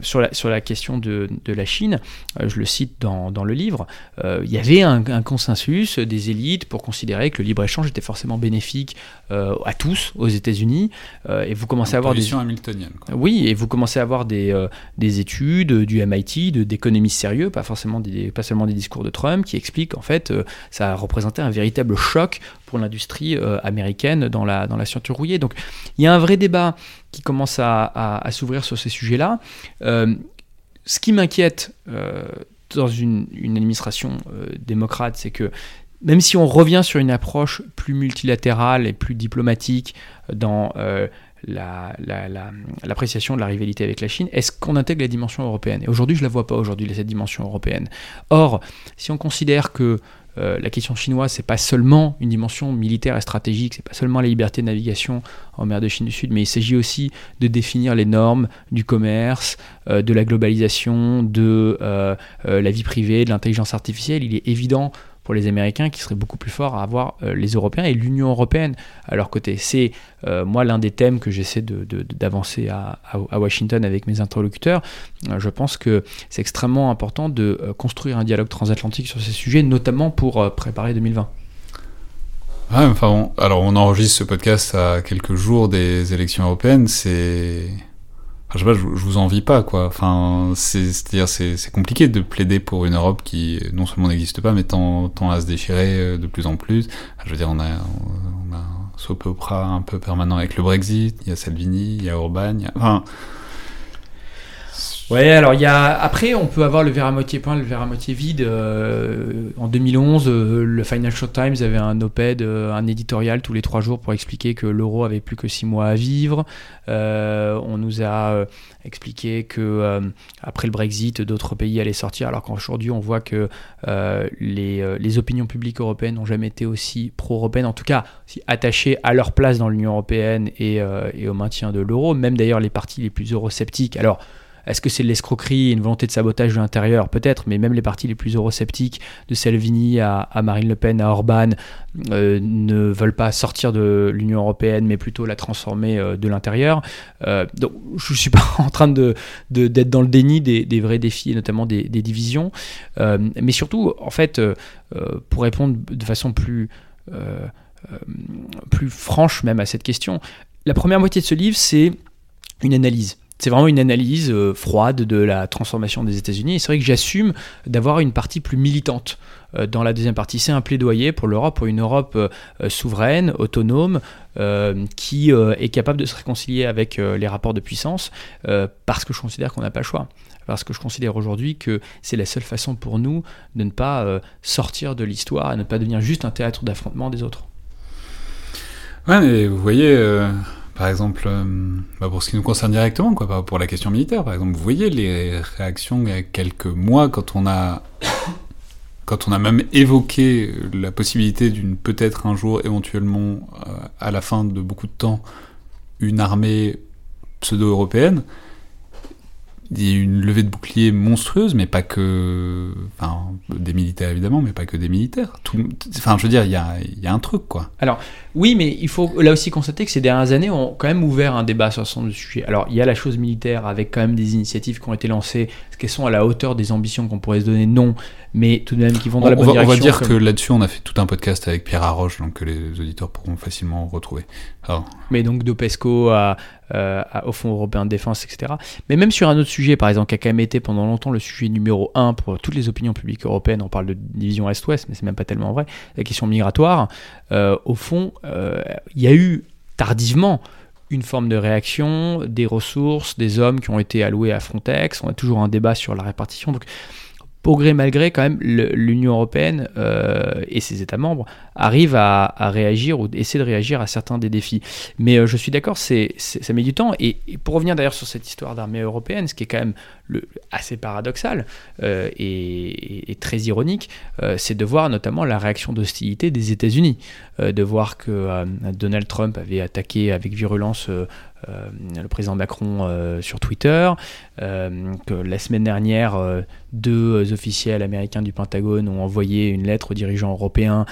sur la question de la Chine. Je le cite dans le livre. Il y avait un consensus des élites pour considérer que le libre-échange était forcément bénéfique à tous aux États-Unis, et vous commencez à avoir des hamiltonienne, quoi. Oui, et vous commencez à avoir des études du MIT, d'économistes sérieux, pas seulement des discours de Trump, qui expliquent qu'en fait ça représentait un véritable choc pour l'industrie américaine dans la ceinture rouillée. Donc il y a un vrai débat qui commence à s'ouvrir sur ces sujets-là. Ce qui m'inquiète dans une administration démocrate, c'est que même si on revient sur une approche plus multilatérale et plus diplomatique dans l'appréciation de la rivalité avec la Chine, est-ce qu'on intègre la dimension européenne ? Et aujourd'hui, je ne la vois pas, cette dimension européenne. Or, si on considère que la question chinoise, ce n'est pas seulement une dimension militaire et stratégique, ce n'est pas seulement la liberté de navigation en mer de Chine du Sud, mais il s'agit aussi de définir les normes du commerce, de la globalisation, de la vie privée, de l'intelligence artificielle. Il est évident pour les Américains qui seraient beaucoup plus forts à avoir les Européens et l'Union européenne à leur côté. C'est moi l'un des thèmes que j'essaie d'avancer à Washington avec mes interlocuteurs. Je pense que c'est extrêmement important de construire un dialogue transatlantique sur ces sujets, notamment pour préparer 2020. Ouais, enfin, on enregistre ce podcast à quelques jours des élections européennes. Enfin, je vous envie pas, quoi. Enfin, c'est-à-dire, c'est compliqué de plaider pour une Europe qui non seulement n'existe pas, mais tend à se déchirer de plus en plus. Enfin, je veux dire, on a un soap-opera un peu permanent avec le Brexit. Il y a Salvini, il y a Orban. Enfin. Ouais, alors après on peut avoir le verre à moitié plein, le verre à moitié vide. En 2011, le Financial Times avait un op-ed, un éditorial tous les 3 jours pour expliquer que l'euro avait plus que 6 mois à vivre. On nous a expliqué que après le Brexit, d'autres pays allaient sortir, alors qu'aujourd'hui on voit que les opinions publiques européennes n'ont jamais été aussi pro-européennes, en tout cas aussi attachées à leur place dans l'Union européenne et au maintien de l'euro. Même d'ailleurs les partis les plus eurosceptiques. Alors, est-ce que c'est de l'escroquerie et une volonté de sabotage de l'intérieur ? Peut-être, mais même les partis les plus eurosceptiques, de Salvini à Marine Le Pen, à Orban, ne veulent pas sortir de l'Union européenne, mais plutôt la transformer de l'intérieur. Donc, je ne suis pas en train d'être dans le déni des vrais défis, et notamment des divisions. Mais surtout, en fait, pour répondre de façon plus franche même à cette question, la première moitié de ce livre, c'est une analyse. C'est vraiment une analyse froide de la transformation des États-Unis. Et c'est vrai que j'assume d'avoir une partie plus militante dans la deuxième partie. C'est un plaidoyer pour l'Europe, pour une Europe souveraine, autonome, qui est capable de se réconcilier avec les rapports de puissance, parce que je considère qu'on n'a pas le choix. Parce que je considère aujourd'hui que c'est la seule façon pour nous de ne pas sortir de l'histoire et ne pas devenir juste un théâtre d'affrontement des autres. Ouais, mais vous voyez... Par exemple, pour ce qui nous concerne directement, quoi, pour la question militaire, par exemple, vous voyez les réactions il y a quelques mois quand on a même évoqué la possibilité d'une peut-être un jour, éventuellement, à la fin de beaucoup de temps, une armée pseudo-européenne. Il y a eu une levée de boucliers monstrueuse, mais pas que... Enfin, des militaires, évidemment, mais pas que des militaires. Enfin, je veux dire, il y a un truc, quoi. Alors, oui, mais il faut là aussi constater que ces dernières années ont quand même ouvert un débat sur ce sujet. Alors, il y a la chose militaire, avec quand même des initiatives qui ont été lancées. Est-ce qu'elles sont à la hauteur des ambitions qu'on pourrait se donner ? Non, mais tout de même qui vont dans la bonne direction. On va dire que là-dessus, on a fait tout un podcast avec Pierre Haroche, donc que les auditeurs pourront facilement retrouver. Alors... Mais donc, de PESCO au Fonds européen de défense, etc. Mais même sur un autre sujet, par exemple, qui a quand même été pendant longtemps le sujet numéro 1 pour toutes les opinions publiques européennes, on parle de division Est-Ouest, mais c'est même pas tellement vrai, la question migratoire, au fond, il y a eu tardivement une forme de réaction, des ressources, des hommes qui ont été alloués à Frontex, on a toujours un débat sur la répartition, donc au gré malgré, quand même, l'Union européenne et ses États membres arrivent à réagir ou essaient de réagir à certains des défis. Mais je suis d'accord, ça met du temps. Et pour revenir d'ailleurs sur cette histoire d'armée européenne, ce qui est quand même assez paradoxal et très ironique, c'est de voir notamment la réaction d'hostilité des États-Unis, de voir que Donald Trump avait attaqué avec virulence le président Macron sur Twitter, que la semaine dernière, deux officiels américains du Pentagone ont envoyé une lettre aux dirigeants européens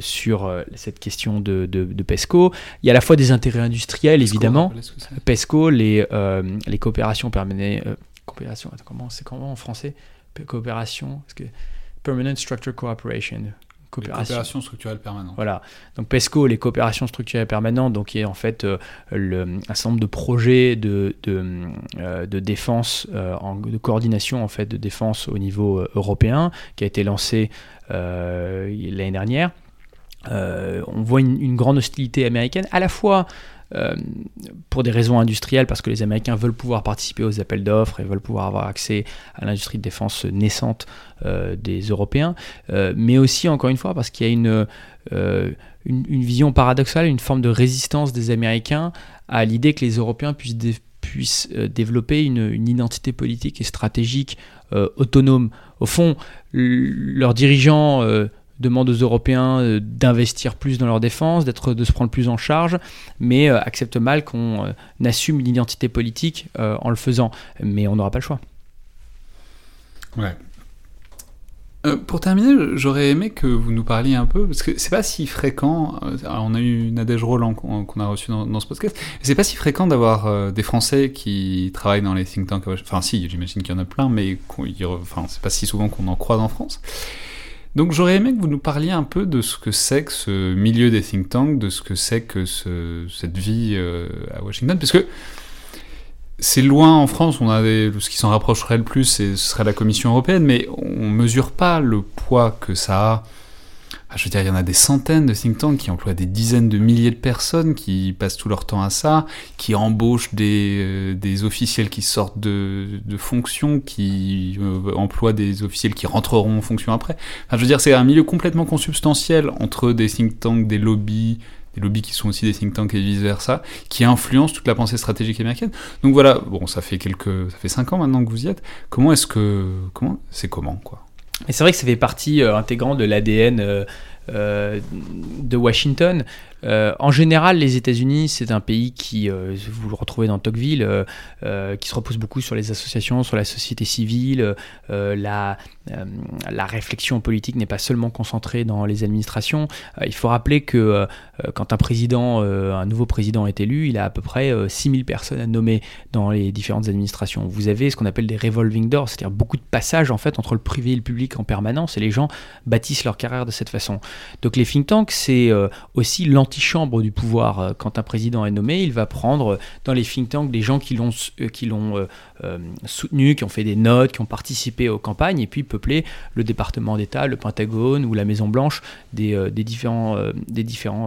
sur cette question de PESCO. Il y a à la fois des intérêts industriels, PESCO, évidemment. PESCO, les coopérations permanentes... coopération, attends, comment en français ? Coopération, parce que... Permanent Structure Cooperation... Coopération structurelle permanente. Voilà. Donc PESCO, les coopérations structurelles permanentes, donc qui est en fait un certain nombre de projets de défense, de coordination en fait de défense au niveau européen, qui a été lancé l'année dernière. On voit une grande hostilité américaine, à la fois pour des raisons industrielles, parce que les Américains veulent pouvoir participer aux appels d'offres et veulent pouvoir avoir accès à l'industrie de défense naissante des Européens, mais aussi, encore une fois, parce qu'il y a une vision paradoxale, une forme de résistance des Américains à l'idée que les Européens puissent développer une identité politique et stratégique autonome. Au fond, leurs dirigeants... demande aux Européens d'investir plus dans leur défense, de se prendre plus en charge, mais accepte mal qu'on assume une identité politique en le faisant. Mais on n'aura pas le choix. Ouais. Pour terminer, j'aurais aimé que vous nous parliez un peu, parce que c'est pas si fréquent, on a eu Nadège Roland qu'on a reçue dans ce podcast, c'est pas si fréquent d'avoir des Français qui travaillent dans les think tanks, enfin si, j'imagine qu'il y en a plein, mais c'est pas si souvent qu'on en croise en France. Donc j'aurais aimé que vous nous parliez un peu de ce que c'est que ce milieu des think tanks, de ce que c'est que cette vie à Washington, parce que c'est loin en France, on a ce qui s'en rapprocherait le plus, ce serait la Commission européenne, mais on ne mesure pas le poids que ça a. Enfin, je veux dire, il y en a des centaines de think tanks qui emploient des dizaines de milliers de personnes, qui passent tout leur temps à ça, qui embauchent des officiels qui sortent de fonction, qui emploient des officiels qui rentreront en fonction après. Enfin, je veux dire, c'est un milieu complètement consubstantiel entre des think tanks, des lobbies qui sont aussi des think tanks et vice-versa, qui influencent toute la pensée stratégique américaine. Donc voilà, bon, ça fait 5 ans maintenant que vous y êtes. Comment, quoi ? Et c'est vrai que ça fait partie intégrante de l'ADN de Washington. En général, les États-Unis, c'est un pays qui, vous le retrouvez dans Tocqueville, qui se repose beaucoup sur les associations, sur la société civile. La réflexion politique n'est pas seulement concentrée dans les administrations. Il faut rappeler que quand un nouveau président est élu, il a à peu près 6000 personnes à nommer dans les différentes administrations. Vous avez ce qu'on appelle des revolving doors, c'est-à-dire beaucoup de passages en fait, entre le privé et le public en permanence, et les gens bâtissent leur carrière de cette façon. Donc les think tanks, c'est aussi l'antichambre du pouvoir. Quand un président est nommé, il va prendre dans les think tanks des gens qui l'ont soutenu, qui ont fait des notes, qui ont participé aux campagnes, et puis peupler le département d'État, le Pentagone ou la Maison-Blanche des différents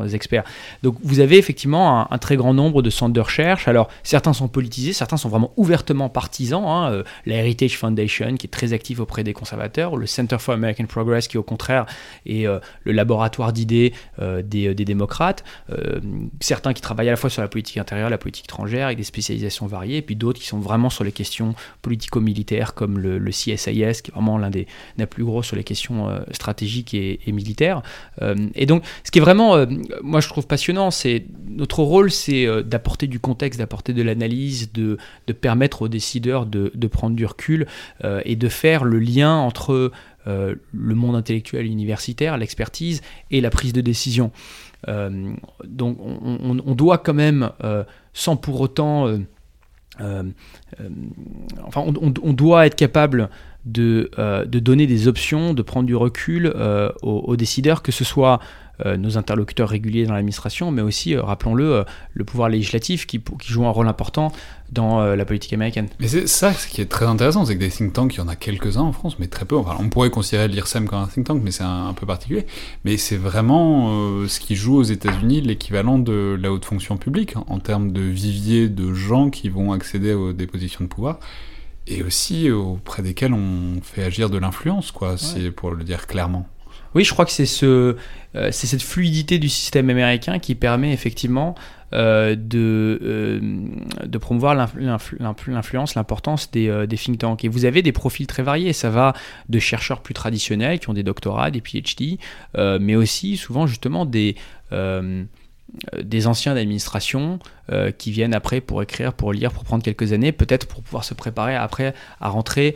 experts. Donc vous avez effectivement un très grand nombre de centres de recherche. Alors certains sont politisés, certains sont vraiment ouvertement partisans. La Heritage Foundation qui est très active auprès des conservateurs, le Center for American Progress qui au contraire est le laboratoire d'idées des démocrates. Certains qui travaillent à la fois sur la politique intérieure, la politique étrangère avec des spécialisations variées, et puis d'autres qui sont vraiment sur les questions politico-militaires comme le CSIS qui est vraiment l'un des plus gros sur les questions stratégiques et militaires. Et donc, ce qui est vraiment, moi je trouve passionnant, c'est notre rôle, c'est d'apporter du contexte, d'apporter de l'analyse, de permettre aux décideurs de prendre du recul et de faire le lien entre le monde intellectuel universitaire, l'expertise et la prise de décision. Donc, on doit quand même, sans pour autant, on doit être capable de donner des options, de prendre du recul aux décideurs, que ce soit nos interlocuteurs réguliers dans l'administration, mais aussi, rappelons-le, le pouvoir législatif qui joue un rôle important dans la politique américaine. Mais c'est ça ce qui est très intéressant, c'est que des think tanks, il y en a quelques-uns en France, mais très peu. Enfin, on pourrait considérer l'IRSEM comme un think tank, mais c'est un peu particulier. Mais c'est vraiment ce qui joue aux États-Unis l'équivalent de la haute fonction publique, en termes de vivier de gens qui vont accéder à des positions de pouvoir, et aussi auprès desquels on fait agir de l'influence, quoi. Ouais. C'est pour le dire clairement. Oui, je crois que c'est cette fluidité du système américain qui permet effectivement de promouvoir l'influence, l'importance des think tanks. Et vous avez des profils très variés. Ça va de chercheurs plus traditionnels qui ont des doctorats, des PhD, mais aussi souvent justement des anciens d'administration qui viennent après pour écrire, pour lire, pour prendre quelques années, peut-être pour pouvoir se préparer après à rentrer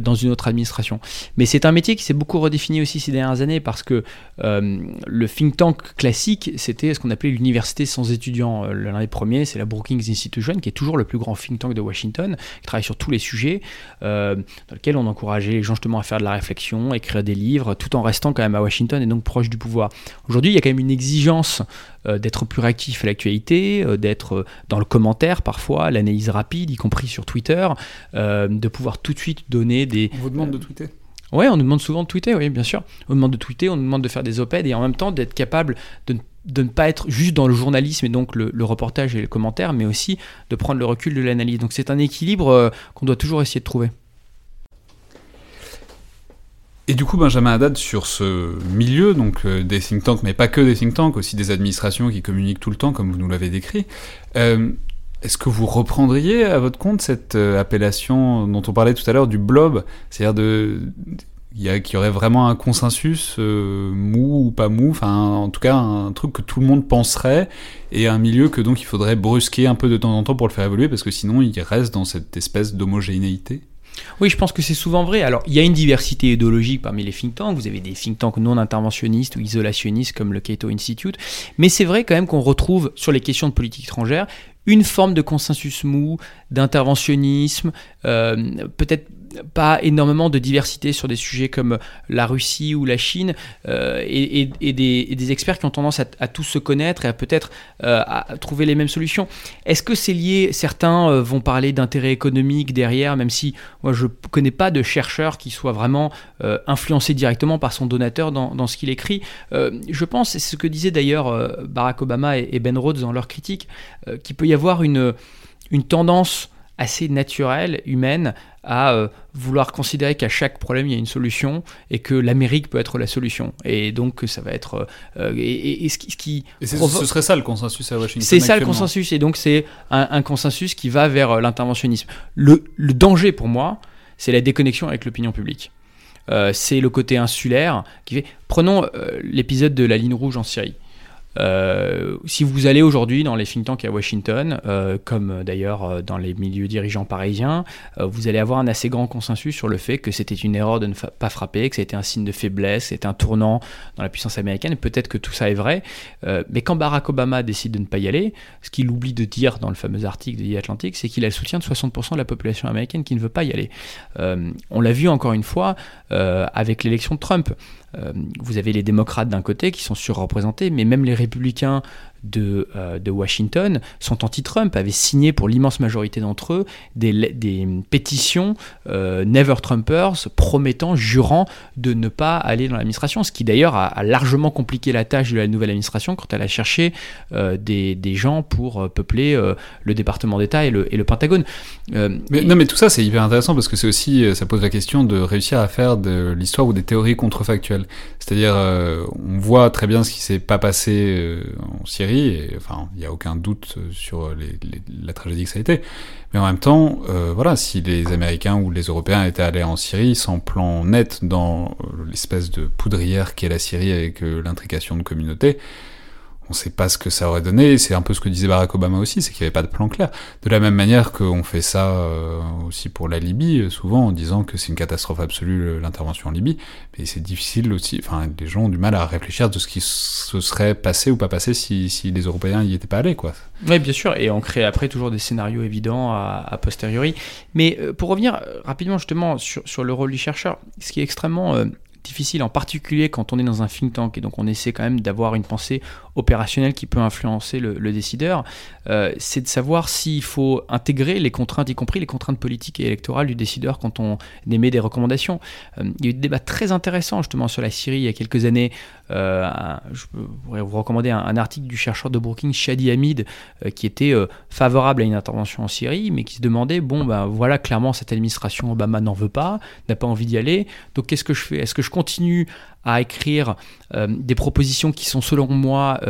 dans une autre administration. Mais c'est un métier qui s'est beaucoup redéfini aussi ces dernières années parce que le think tank classique, c'était ce qu'on appelait l'université sans étudiants. L'un des premiers, c'est la Brookings Institution, qui est toujours le plus grand think tank de Washington, qui travaille sur tous les sujets, dans lequel on encourageait les gens justement à faire de la réflexion, à écrire des livres, tout en restant quand même à Washington et donc proche du pouvoir. Aujourd'hui, il y a quand même une exigence d'être plus réactif à l'actualité, d'être dans le commentaire parfois, l'analyse rapide, y compris sur Twitter, de pouvoir tout de suite donner des... On vous demande de tweeter ? Oui, on nous demande souvent de tweeter, oui, bien sûr. On nous demande de tweeter, on nous demande de faire des op-eds et en même temps d'être capable de ne pas être juste dans le journalisme et donc le reportage et le commentaire, mais aussi de prendre le recul de l'analyse. Donc c'est un équilibre qu'on doit toujours essayer de trouver. Et du coup, Benjamin Haddad, sur ce milieu, donc des think tanks, mais pas que des think tanks, aussi des administrations qui communiquent tout le temps, comme vous nous l'avez décrit, est-ce que vous reprendriez à votre compte cette appellation dont on parlait tout à l'heure, du blob, c'est-à-dire qu'il y aurait vraiment un consensus mou ou pas mou, enfin en tout cas un truc que tout le monde penserait, et un milieu que donc il faudrait brusquer un peu de temps en temps pour le faire évoluer, parce que sinon il reste dans cette espèce d'homogénéité ? Oui, je pense que c'est souvent vrai. Alors, il y a une diversité idéologique parmi les think tanks. Vous avez des think tanks non interventionnistes ou isolationnistes comme le Cato Institute. Mais c'est vrai quand même qu'on retrouve sur les questions de politique étrangère une forme de consensus mou, d'interventionnisme, peut-être pas énormément de diversité sur des sujets comme la Russie ou la Chine, et des experts qui ont tendance à tous se connaître et à peut-être à trouver les mêmes solutions. Est-ce que c'est lié ? Certains vont parler d'intérêts économiques derrière, même si moi je ne connais pas de chercheur qui soit vraiment influencé directement par son donateur dans ce qu'il écrit. Je pense, c'est ce que disaient d'ailleurs Barack Obama et Ben Rhodes dans leur critique, qu'il peut y avoir une tendance assez naturelle, humaine, à vouloir considérer qu'à chaque problème il y a une solution et que l'Amérique peut être la solution, et donc ça va être ce serait ça le consensus à Washington, c'est ça le consensus, et donc c'est un consensus qui va vers l'interventionnisme. Le danger pour moi, c'est la déconnexion avec l'opinion publique, c'est le côté insulaire qui fait. Prenons l'épisode de la ligne rouge en Syrie. Si vous allez aujourd'hui dans les think tanks à Washington, comme d'ailleurs dans les milieux dirigeants parisiens, vous allez avoir un assez grand consensus sur le fait que c'était une erreur de ne pas frapper, que c'était un signe de faiblesse, c'était un tournant dans la puissance américaine. Peut-être que tout ça est vrai, mais quand Barack Obama décide de ne pas y aller, ce qu'il oublie de dire dans le fameux article de The Atlantic, c'est qu'il a le soutien de 60% de la population américaine qui ne veut pas y aller. On l'a vu encore une fois avec l'élection de Trump. Vous avez les démocrates d'un côté qui sont surreprésentés, mais même les républicains de Washington sont anti-Trump, avaient signé pour l'immense majorité d'entre eux des pétitions Never Trumpers, promettant, jurant de ne pas aller dans l'administration, ce qui d'ailleurs a largement compliqué la tâche de la nouvelle administration quand elle a cherché des gens pour peupler le département d'État et le Pentagone. Mais tout ça c'est hyper intéressant, parce que c'est aussi, ça pose la question de réussir à faire de l'histoire ou des théories contrefactuelles, c'est-à-dire on voit très bien ce qui s'est pas passé en Syrie. Et, enfin, il n'y a aucun doute sur la tragédie que ça a été. Mais en même temps, si les Américains ou les Européens étaient allés en Syrie sans plan net dans l'espèce de poudrière qu'est la Syrie avec l'intrication de communautés, on ne sait pas ce que ça aurait donné. C'est un peu ce que disait Barack Obama aussi, c'est qu'il n'y avait pas de plan clair. De la même manière qu'on fait ça aussi pour la Libye, souvent en disant que c'est une catastrophe absolue l'intervention en Libye, mais c'est difficile aussi, enfin les gens ont du mal à réfléchir de ce qui se serait passé ou pas passé si les Européens n'y étaient pas allés, quoi. Oui, bien sûr, et on crée après toujours des scénarios évidents a posteriori. Mais pour revenir rapidement justement sur le rôle du chercheur, ce qui est extrêmement difficile, en particulier quand on est dans un think tank, et donc on essaie quand même d'avoir une pensée opérationnelle qui peut influencer le décideur, c'est de savoir s'il faut intégrer les contraintes, y compris les contraintes politiques et électorales du décideur quand on émet des recommandations. Il y a eu des débats très intéressants justement sur la Syrie il y a quelques années. Je pourrais vous recommander un article du chercheur de Brookings, Shadi Hamid, qui était favorable à une intervention en Syrie, mais qui se demandait, voilà, clairement cette administration Obama n'en veut pas, n'a pas envie d'y aller, donc qu'est-ce que je fais ? Est-ce que je continue à écrire des propositions qui sont selon moi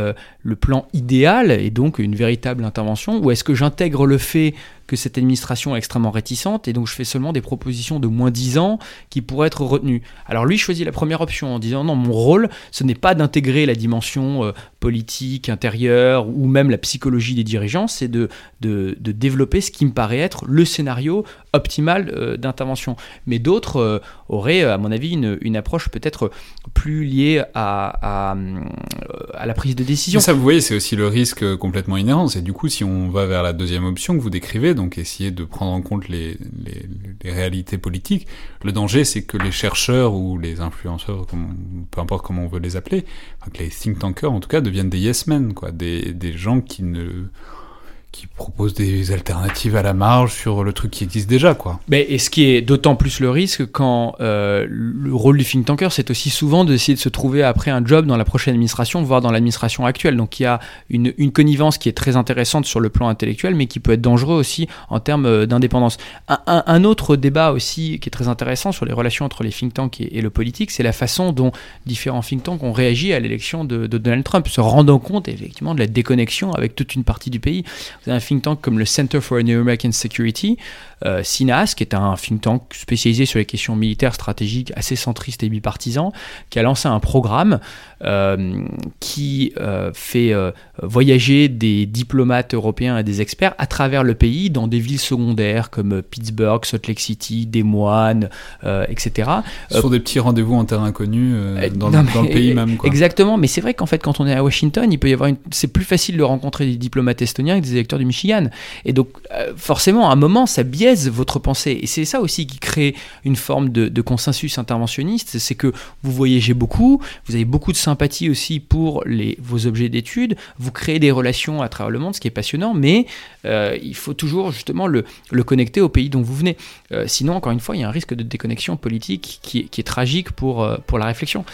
le plan idéal et donc une véritable intervention, ou est-ce que j'intègre le fait que cette administration est extrêmement réticente et donc je fais seulement des propositions de moins 10 ans qui pourraient être retenues? Alors lui choisit la première option en disant non, mon rôle ce n'est pas d'intégrer la dimension politique, intérieure ou même la psychologie des dirigeants, c'est de développer ce qui me paraît être le scénario optimal d'intervention. Mais d'autres auraient à mon avis une approche peut-être plus liée à la prise de décision. Mais ça, vous voyez, c'est aussi le risque complètement inhérent. C'est du coup, si on va vers la deuxième option que vous décrivez, donc essayer de prendre en compte les réalités politiques, le danger, c'est que les chercheurs ou les influenceurs, peu importe comment on veut les appeler, que les think tankers en tout cas, deviennent des yes men, quoi, des gens qui propose des alternatives à la marge sur le truc qui existe déjà, quoi. Mais, et ce qui est d'autant plus le risque quand le rôle du think tanker, c'est aussi souvent d'essayer de se trouver après un job dans la prochaine administration, voire dans l'administration actuelle. Donc il y a une connivence qui est très intéressante sur le plan intellectuel, mais qui peut être dangereux aussi en termes d'indépendance. Un autre débat aussi qui est très intéressant sur les relations entre les think tanks et le politique, c'est la façon dont différents think tanks ont réagi à l'élection de Donald Trump, se rendant compte effectivement de la déconnexion avec toute une partie du pays. Vous avez un think tank comme le Center for New American Security, CINAS, qui est un think tank spécialisé sur les questions militaires stratégiques assez centriste et bipartisan, qui a lancé un programme qui fait voyager des diplomates européens et des experts à travers le pays dans des villes secondaires comme Pittsburgh, Salt Lake City, Des Moines, etc. Sur des petits rendez-vous en terrain inconnu dans le pays même. Quoi. Exactement, mais c'est vrai qu'en fait quand on est à Washington, il peut y avoir c'est plus facile de rencontrer des diplomates estoniens que des électeurs du Michigan. Et donc forcément, à un moment, ça biaise votre pensée. Et c'est ça aussi qui crée une forme de consensus interventionniste, c'est que vous voyagez beaucoup, vous avez beaucoup de sympathie aussi pour vos objets d'études, vous créez des relations à travers le monde, ce qui est passionnant, mais il faut toujours justement le connecter au pays dont vous venez. Sinon, encore une fois, il y a un risque de déconnexion politique qui est tragique pour la réflexion.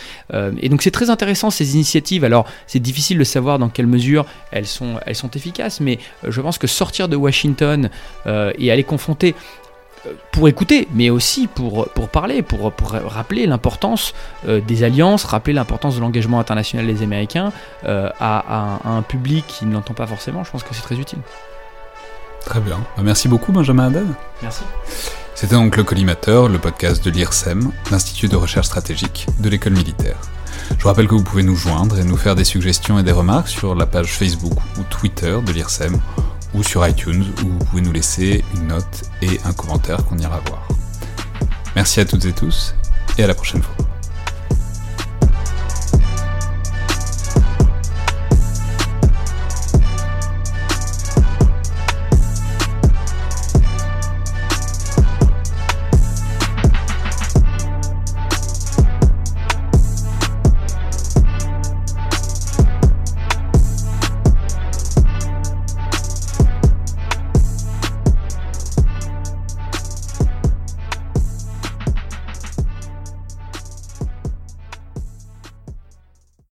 Et donc c'est très intéressant ces initiatives. Alors c'est difficile de savoir dans quelle mesure elles sont efficaces, mais je pense que sortir de Washington et aller confronter pour écouter, mais aussi pour parler, pour rappeler l'importance des alliances, rappeler l'importance de l'engagement international des Américains à un public qui ne l'entend pas forcément, je pense que c'est très utile. Très bien. Merci beaucoup, Benjamin Haddad. Merci. C'était donc le Collimateur, le podcast de l'IRSEM, l'Institut de recherche stratégique de l'école militaire. Je vous rappelle que vous pouvez nous joindre et nous faire des suggestions et des remarques sur la page Facebook ou Twitter de l'IRSEM, ou sur iTunes, où vous pouvez nous laisser une note et un commentaire qu'on ira voir. Merci à toutes et tous, et à la prochaine fois.